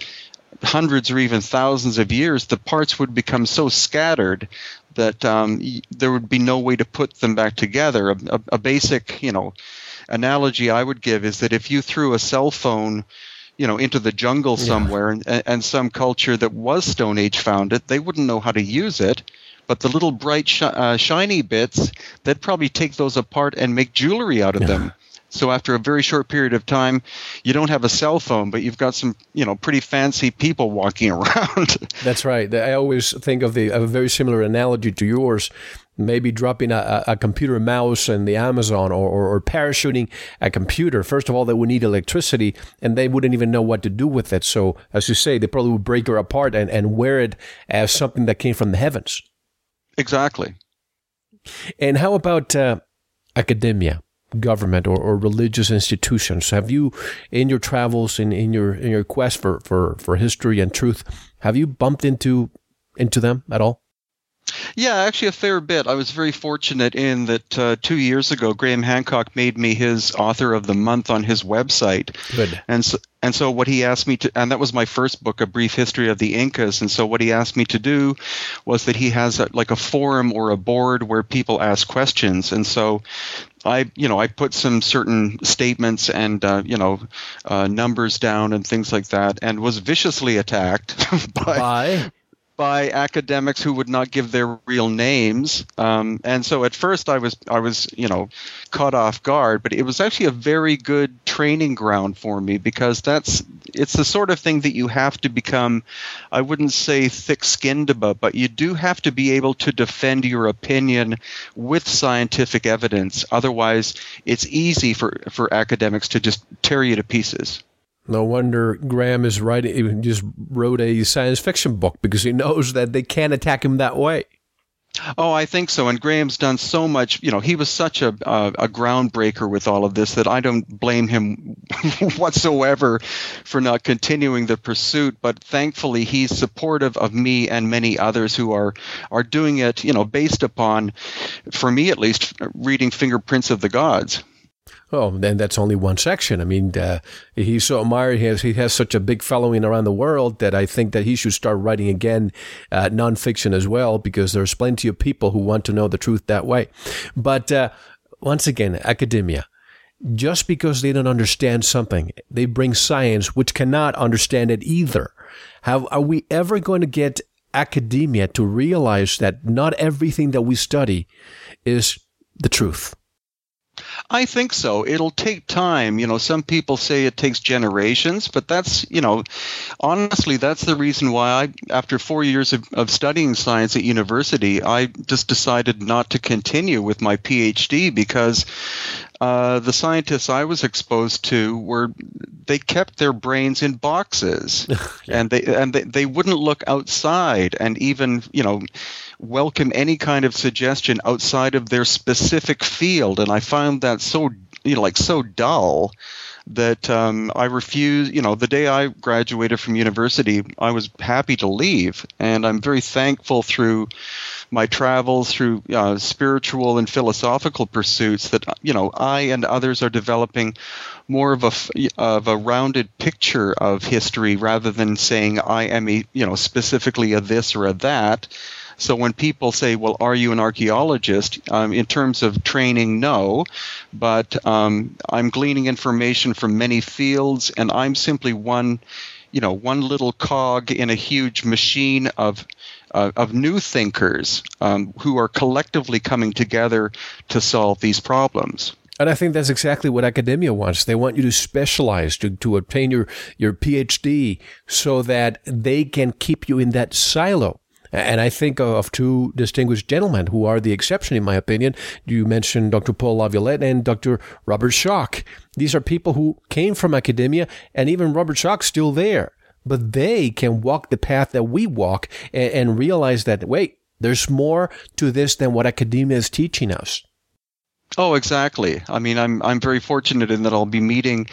hundreds or even thousands of years, the parts would become so scattered that um, there would be no way to put them back together. A, a, a basic, you know, analogy I would give is that if you threw a cell phone, you know, into the jungle somewhere, yeah. and, and some culture that was Stone Age found it, they wouldn't know how to use it. But the little bright, sh- uh, shiny bits, they'd probably take those apart and make jewelry out of yeah. them. So after a very short period of time, you don't have a cell phone, but you've got some, you know, pretty fancy people walking around. That's right. I always think of the a very similar analogy to yours, maybe dropping a, a computer mouse in the Amazon or, or, or parachuting a computer. First of all, they would need electricity, and they wouldn't even know what to do with it. So as you say, they probably would break her apart and, and wear it as something that came from the heavens. Exactly. And how about uh, academia? Government or, or religious institutions? Have you, in your travels, in, in your in your quest for, for, for history and truth, have you bumped into into them at all? Yeah, actually a fair bit. I was very fortunate in that uh, two years ago, Graham Hancock made me his author of the month on his website. Good. And so, and so what he asked me to, and that was my first book, A Brief History of the Incas. And so what he asked me to do was that he has a, like a forum or a board where people ask questions. And so I, you know, I put some certain statements and, uh, you know, uh, numbers down and things like that, and was viciously attacked by... by? by academics who would not give their real names. Um, and so at first I was, I was, you know, caught off guard, but it was actually a very good training ground for me, because that's, it's the sort of thing that you have to become, I wouldn't say thick-skinned about, but you do have to be able to defend your opinion with scientific evidence. Otherwise, it's easy for, for academics to just tear you to pieces. No wonder Graham is writing, just wrote a science fiction book, because he knows that they can't attack him that way. Oh, I think so. And Graham's done so much. You know, he was such a uh, a groundbreaker with all of this that I don't blame him whatsoever for not continuing the pursuit. But thankfully, he's supportive of me and many others who are are doing it, you know, based upon, for me at least, reading Fingerprints of the Gods. Oh, then that's only one section. I mean, uh, he's so admired. He has, he has such a big following around the world that I think that he should start writing again uh, nonfiction as well, because there's plenty of people who want to know the truth that way. But uh, once again, academia, just because they don't understand something, they bring science which cannot understand it either. How are we ever going to get academia to realize that not everything that we study is the truth? I think so. It'll take time. You know, some people say it takes generations, but that's, you know, honestly, that's the reason why I, after four years of, of studying science at university, I just decided not to continue with my PhD, because uh, the scientists I was exposed to were, they kept their brains in boxes yeah. and they and they, they wouldn't look outside and even, you know, welcome any kind of suggestion outside of their specific field. And I found that so, you know, like so dull that um, I refused, you know, the day I graduated from university, I was happy to leave. And I'm very thankful through my travels, through uh, spiritual and philosophical pursuits that, you know, I and others are developing more of a, of a rounded picture of history, rather than saying I am, a, you know, specifically a this or a that. So when people say, well, are you an archaeologist? Um, in terms of training, no, but um, I'm gleaning information from many fields, and I'm simply one, you know, one little cog in a huge machine of uh, of new thinkers um, who are collectively coming together to solve these problems. And I think that's exactly what academia wants. They want you to specialize, to, to obtain your, your PhD, so that they can keep you in that silo. And I think of two distinguished gentlemen who are the exception, in my opinion. You mentioned Doctor Paul Laviolette and Doctor Robert Schoch. These are people who came from academia, and even Robert Schoch's still there. But they can walk the path that we walk and, and realize that, wait, there's more to this than what academia is teaching us. Oh, exactly. I mean, I'm I'm very fortunate in that I'll be meeting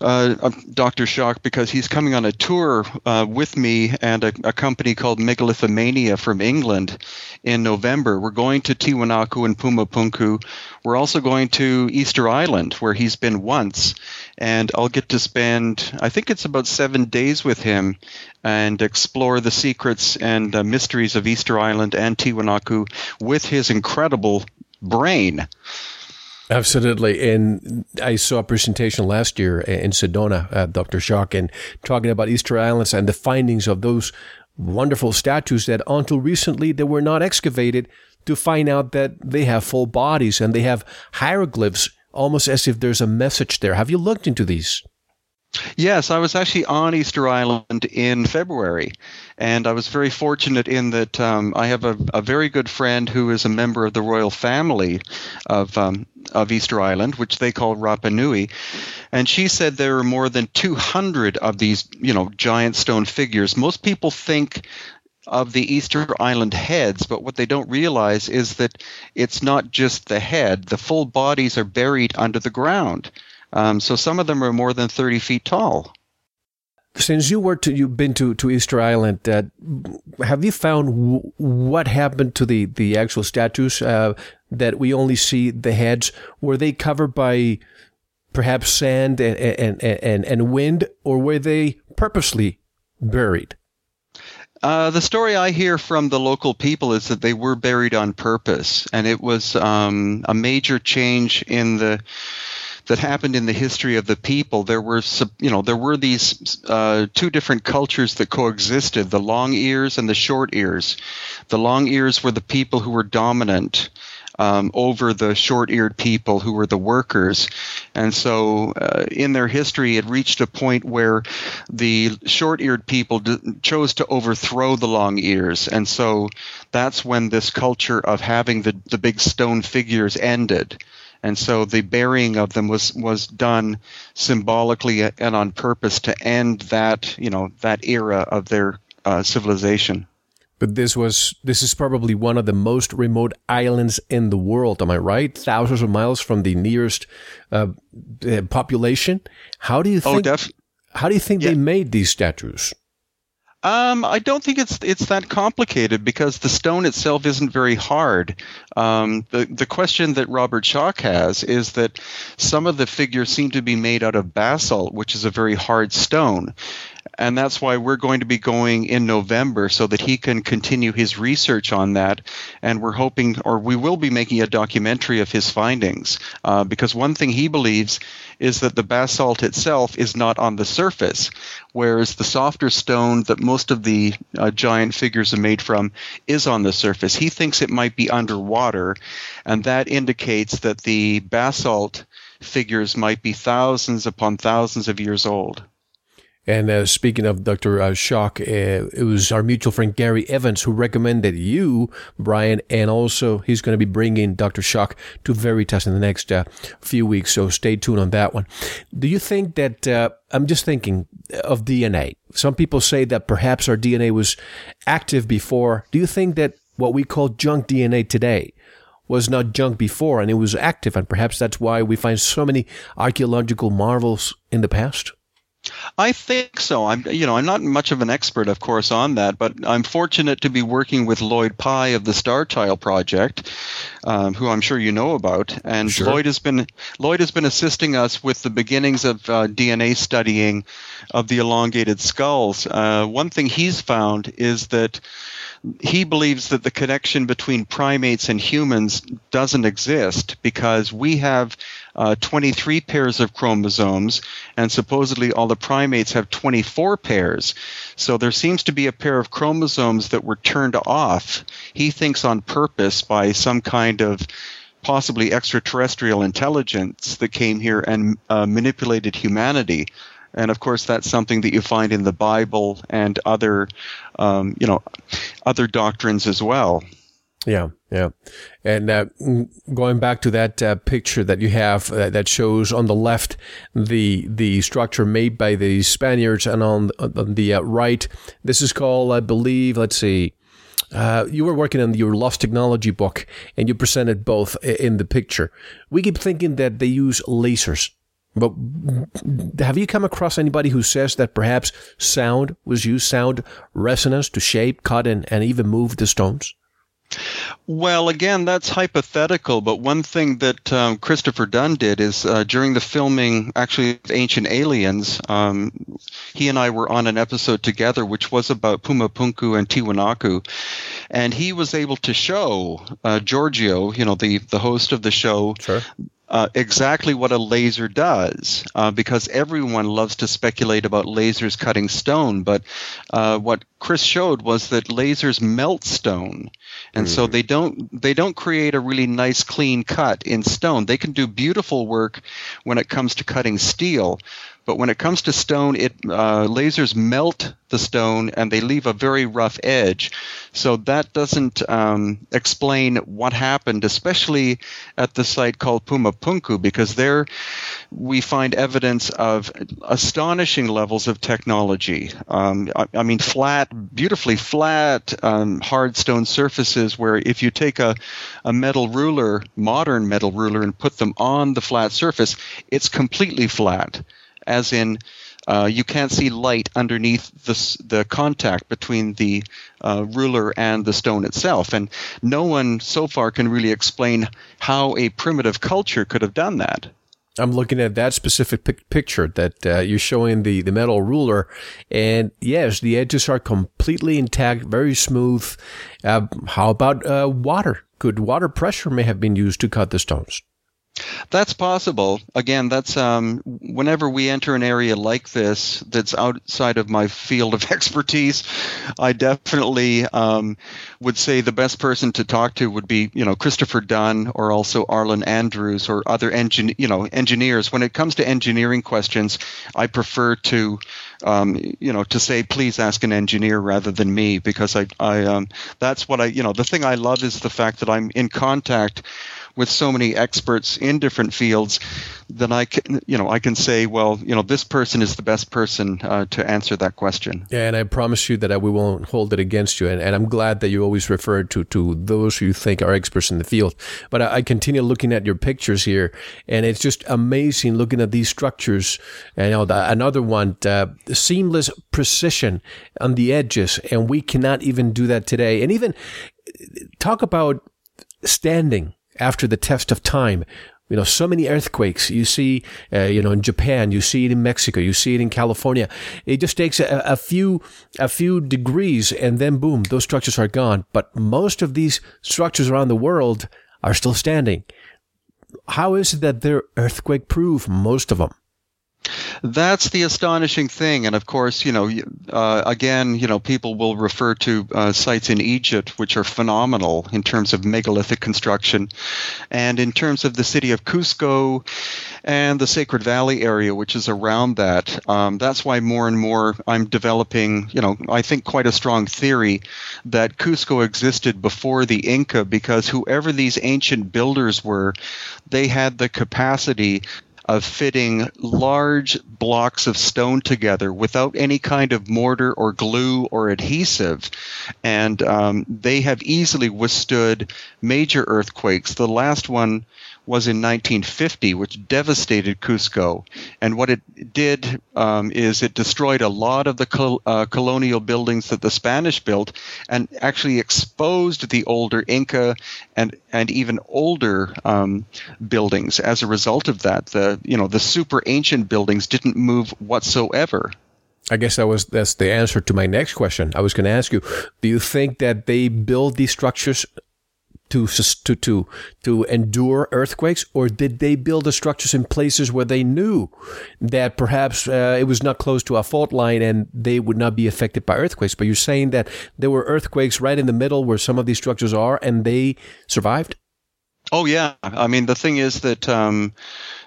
uh, Doctor Schoch because he's coming on a tour uh, with me and a, a company called Megalithomania from England in November. We're going to Tiwanaku and Pumapunku. We're also going to Easter Island, where he's been once, and I'll get to spend, I think it's about seven days with him and explore the secrets and uh, mysteries of Easter Island and Tiwanaku with his incredible brain. Absolutely. And I saw a presentation last year in Sedona, uh, Doctor Schoch, and talking about Easter Islands and the findings of those wonderful statues that until recently they were not excavated, to find out that they have full bodies and they have hieroglyphs, almost as if there's a message there. Have you looked into these? Yes, I was actually on Easter Island in February, and I was very fortunate in that um, I have a, a very good friend who is a member of the royal family of um, of Easter Island, which they call Rapa Nui, and she said there are more than two hundred of these, you know, giant stone figures. Most people think of the Easter Island heads, but what they don't realize is that it's not just the head. The full bodies are buried under the ground. Um, so some of them are more than thirty feet tall. Since you were to, you've been to, to Easter Island, uh, have you found w- what happened to the, the actual statues uh, that we only see the heads? Were they covered by perhaps sand and, and, and, and wind, or were they purposely buried? Uh, the story I hear from the local people is that they were buried on purpose, and it was um, a major change in the that happened in the history of the people. There were, you know, there were these uh, two different cultures that coexisted: the long ears and the short ears. The long ears were the people who were dominant Um, over the short-eared people who were the workers. And so uh, in their history, it reached a point where the short-eared people d- chose to overthrow the long ears. And so that's when this culture of having the, the big stone figures ended. And so the burying of them was, was done symbolically and on purpose to end that, you know, that era of their uh, civilization. But this was this is probably one of the most remote islands in the world, am I right? Thousands of miles from the nearest uh, population. How do you think? Oh, def- how do you think yeah. they made these statues? Um, I don't think it's it's that complicated because the stone itself isn't very hard. Um, the the question that Robert Schoch has is that some of the figures seem to be made out of basalt, which is a very hard stone. And that's why we're going to be going in November so that he can continue his research on that. And we're hoping, or we will be making a documentary of his findings, uh, because one thing he believes is that the basalt itself is not on the surface, whereas the softer stone that most of the uh, giant figures are made from is on the surface. He thinks it might be underwater, and that indicates that the basalt figures might be thousands upon thousands of years old. And uh, speaking of Doctor Uh, Schoch, uh, it was our mutual friend Gary Evans who recommended you, Brian, and also he's going to be bringing Doctor Schoch to Veritas in the next uh, few weeks, so stay tuned on that one. Do you think that, uh, I'm just thinking of D N A. Some people say that perhaps our D N A was active before. Do you think that what we call junk D N A today was not junk before and it was active, and perhaps that's why we find so many archaeological marvels in the past? I think so. I'm, you know, I'm not much of an expert, of course, on that, but I'm fortunate to be working with Lloyd Pye of the Star Child Project, um, who I'm sure you know about. And sure. Lloyd has been Lloyd has been assisting us with the beginnings of uh, D N A studying of the elongated skulls. Uh, one thing he's found is that he believes that the connection between primates and humans doesn't exist because we have uh, twenty-three pairs of chromosomes, and supposedly all the primates have twenty-four pairs. So there seems to be a pair of chromosomes that were turned off, he thinks on purpose, by some kind of possibly extraterrestrial intelligence that came here and uh, manipulated humanity. And of course, that's something that you find in the Bible and other, um, you know, other doctrines as well. Yeah, yeah. And uh, going back to that uh, picture that you have uh, that shows on the left the the structure made by the Spaniards, and on, on the uh, right, this is called, I believe, let's see. Uh, you were working on your Lost Technology book, and you presented both in the picture. We keep thinking that they use lasers. But have you come across anybody who says that perhaps sound was used, sound resonance, to shape, cut, and, and even move the stones? Well, again, that's hypothetical. But one thing that um, Christopher Dunn did is uh, during the filming, actually, Ancient Aliens, um, he and I were on an episode together, which was about Pumapunku and Tiwanaku. And he was able to show uh, Giorgio, you know, the, the host of the show, sure. Uh, exactly what a laser does, uh, because everyone loves to speculate about lasers cutting stone. But uh, what Chris showed was that lasers melt stone, and mm. so they don't they don't create a really nice clean cut in stone. They can do beautiful work when it comes to cutting steel, but when it comes to stone, it uh, lasers melt the stone and they leave a very rough edge. So that doesn't um, explain what happened, especially at the site called Pumapunku, because there we find evidence of astonishing levels of technology. Um, I, I mean, flat, beautifully flat, um, hard stone surfaces where if you take a, a metal ruler, modern metal ruler, and put them on the flat surface, it's completely flat, as in Uh, you can't see light underneath the the contact between the uh, ruler and the stone itself. And no one so far can really explain how a primitive culture could have done that. I'm looking at that specific pic picture that uh, you're showing, the, the metal ruler. And yes, the edges are completely intact, very smooth. Uh, how about uh, water? Could water pressure may have been used to cut the stones? That's possible. Again, that's um, whenever we enter an area like this that's outside of my field of expertise, I definitely um, would say the best person to talk to would be, you know, Christopher Dunn, or also Arlen Andrews, or other engin- you know, engineers. When it comes to engineering questions, I prefer to, um, you know, to say, please ask an engineer rather than me, because I, I um, that's what I, you know, the thing I love is the fact that I'm in contact with so many experts in different fields, then I can, you know, I can say, well, you know, this person is the best person uh, to answer that question. And I promise you that I, we won't hold it against you. And, and I'm glad that you always refer to, to those who you think are experts in the field. But I, I continue looking at your pictures here, and it's just amazing looking at these structures. And you know, the, another one, uh, seamless precision on the edges, and we cannot even do that today. And even talk about standing after the test of time. You know, so many earthquakes. You see, uh, you know, in Japan, you see it in Mexico, you see it in California. It just takes a, a few, a few degrees, and then boom, those structures are gone. But most of these structures around the world are still standing. How is it that they're earthquake-proof, most of them? That's the astonishing thing. And of course, you know, uh, again, you know, people will refer to uh, sites in Egypt, which are phenomenal in terms of megalithic construction. And in terms of the city of Cusco and the Sacred Valley area, which is around that, um, that's why more and more I'm developing, you know, I think quite a strong theory that Cusco existed before the Inca, because whoever these ancient builders were, they had the capacity of fitting large blocks of stone together without any kind of mortar or glue or adhesive. And um, they have easily withstood major earthquakes. The last one was in nineteen fifty, which devastated Cusco. And what it did um, is it destroyed a lot of the col uh, colonial buildings that the Spanish built, and actually exposed the older Inca and and even older um, buildings. As a result of that, the you know the super ancient buildings didn't move whatsoever. I guess that was that's the answer to my next question. I was going to ask you, do you think that they build these structures To, to to to endure earthquakes, or did they build the structures in places where they knew that perhaps uh, it was not close to a fault line and they would not be affected by earthquakes? But you're saying that there were earthquakes right in the middle where some of these structures are, and they survived? Oh, yeah. I mean, the thing is that um,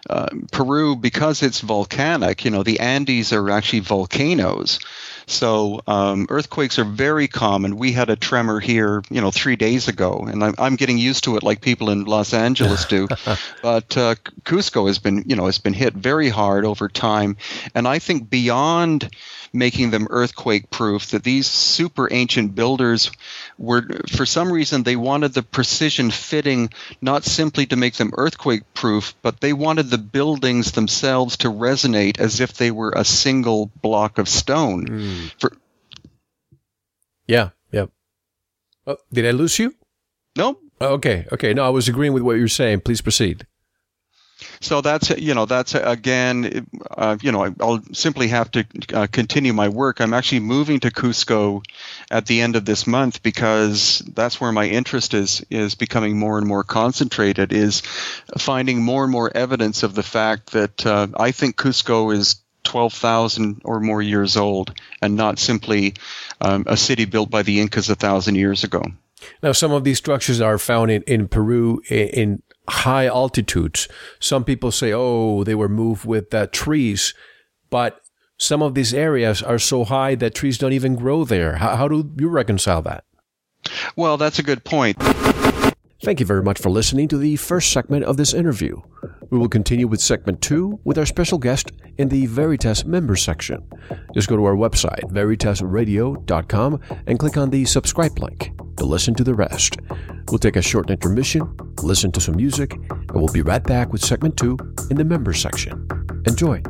uh, Peru, because it's volcanic, you know, the Andes are actually volcanoes. So um, earthquakes are very common. We had a tremor here, you know, three days ago, and I'm, I'm getting used to it like people in Los Angeles do. But uh, Cusco has been, you know, has been hit very hard over time. And I think beyond making them earthquake-proof, that these super ancient builders were, for some reason, they wanted the precision fitting not simply to make them earthquake-proof, but they wanted the buildings themselves to resonate as if they were a single block of stone. Mm. For- yeah, yeah. Oh, did I lose you? Nope. Oh, okay, okay. No, I was agreeing with what you were saying. Please proceed. So that's, you know, that's, again, uh, you know, I'll simply have to uh, continue my work. I'm actually moving to Cusco at the end of this month because that's where my interest is, is becoming more and more concentrated, is finding more and more evidence of the fact that uh, I think Cusco is twelve thousand or more years old and not simply um, a city built by the Incas a thousand years ago. Now, some of these structures are found in, in Peru in high altitudes. Some people say, oh, they were moved with uh, trees, but some of these areas are so high that trees don't even grow there. How, how do you reconcile that? Well, that's a good point. Thank you very much for listening to the first segment of this interview. We will continue with segment two with our special guest in the Veritas member section. Just go to our website, Veritas Radio dot com, and click on the subscribe link to listen to the rest. We'll take a short intermission, listen to some music, and we'll be right back with segment two in the member section. Enjoy.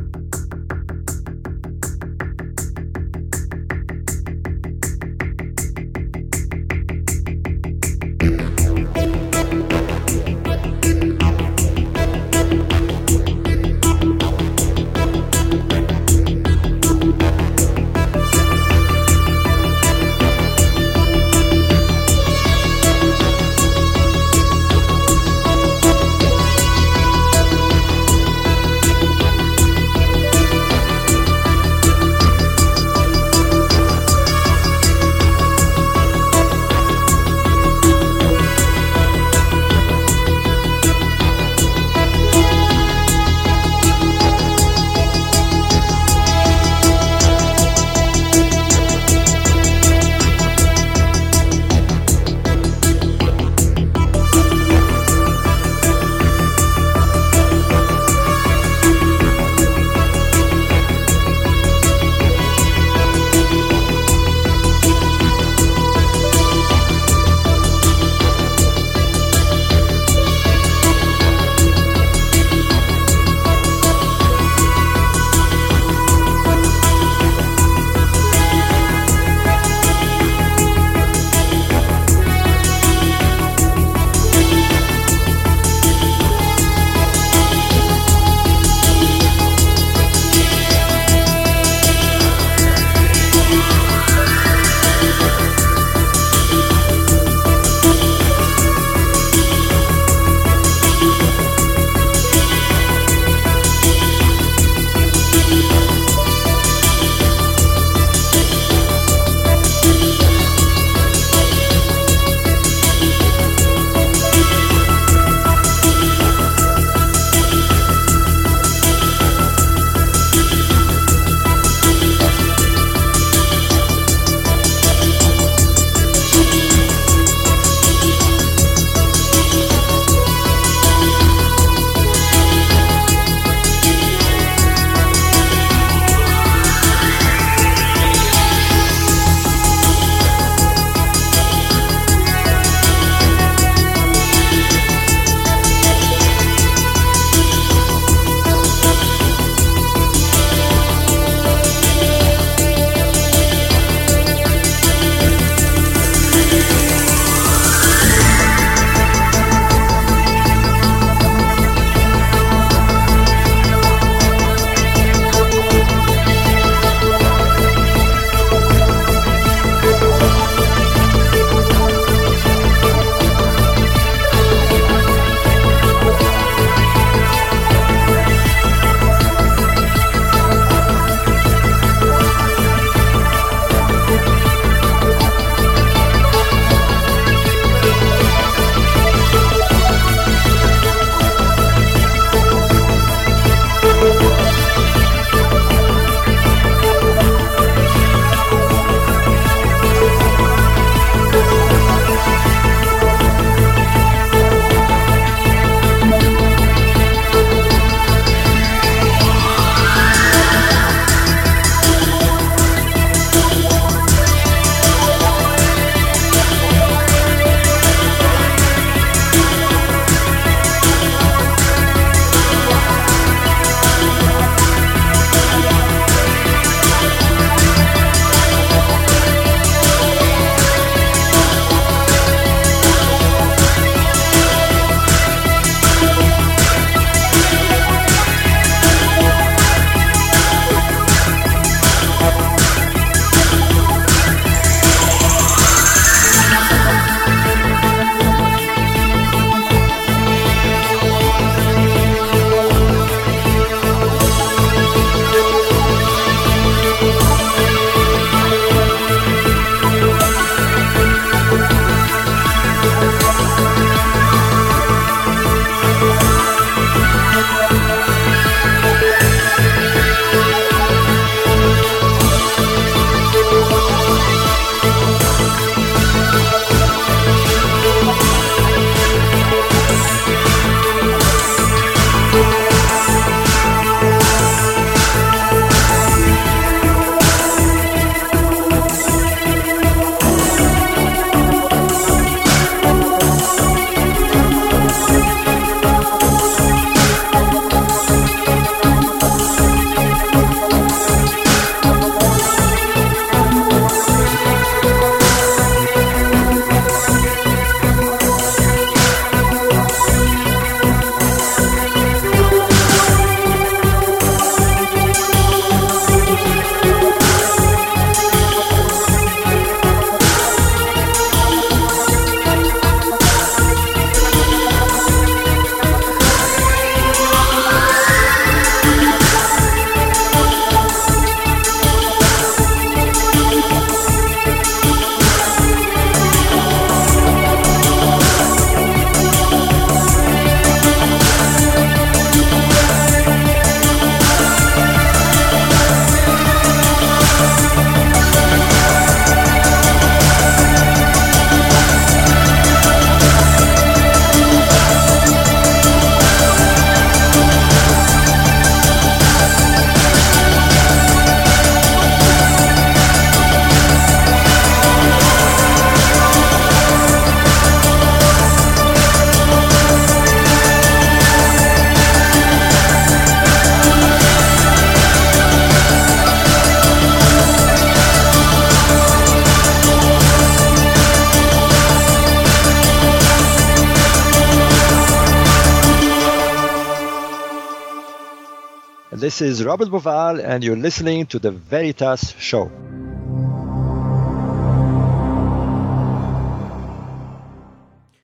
This is Robert Boval, and you're listening to The Veritas Show.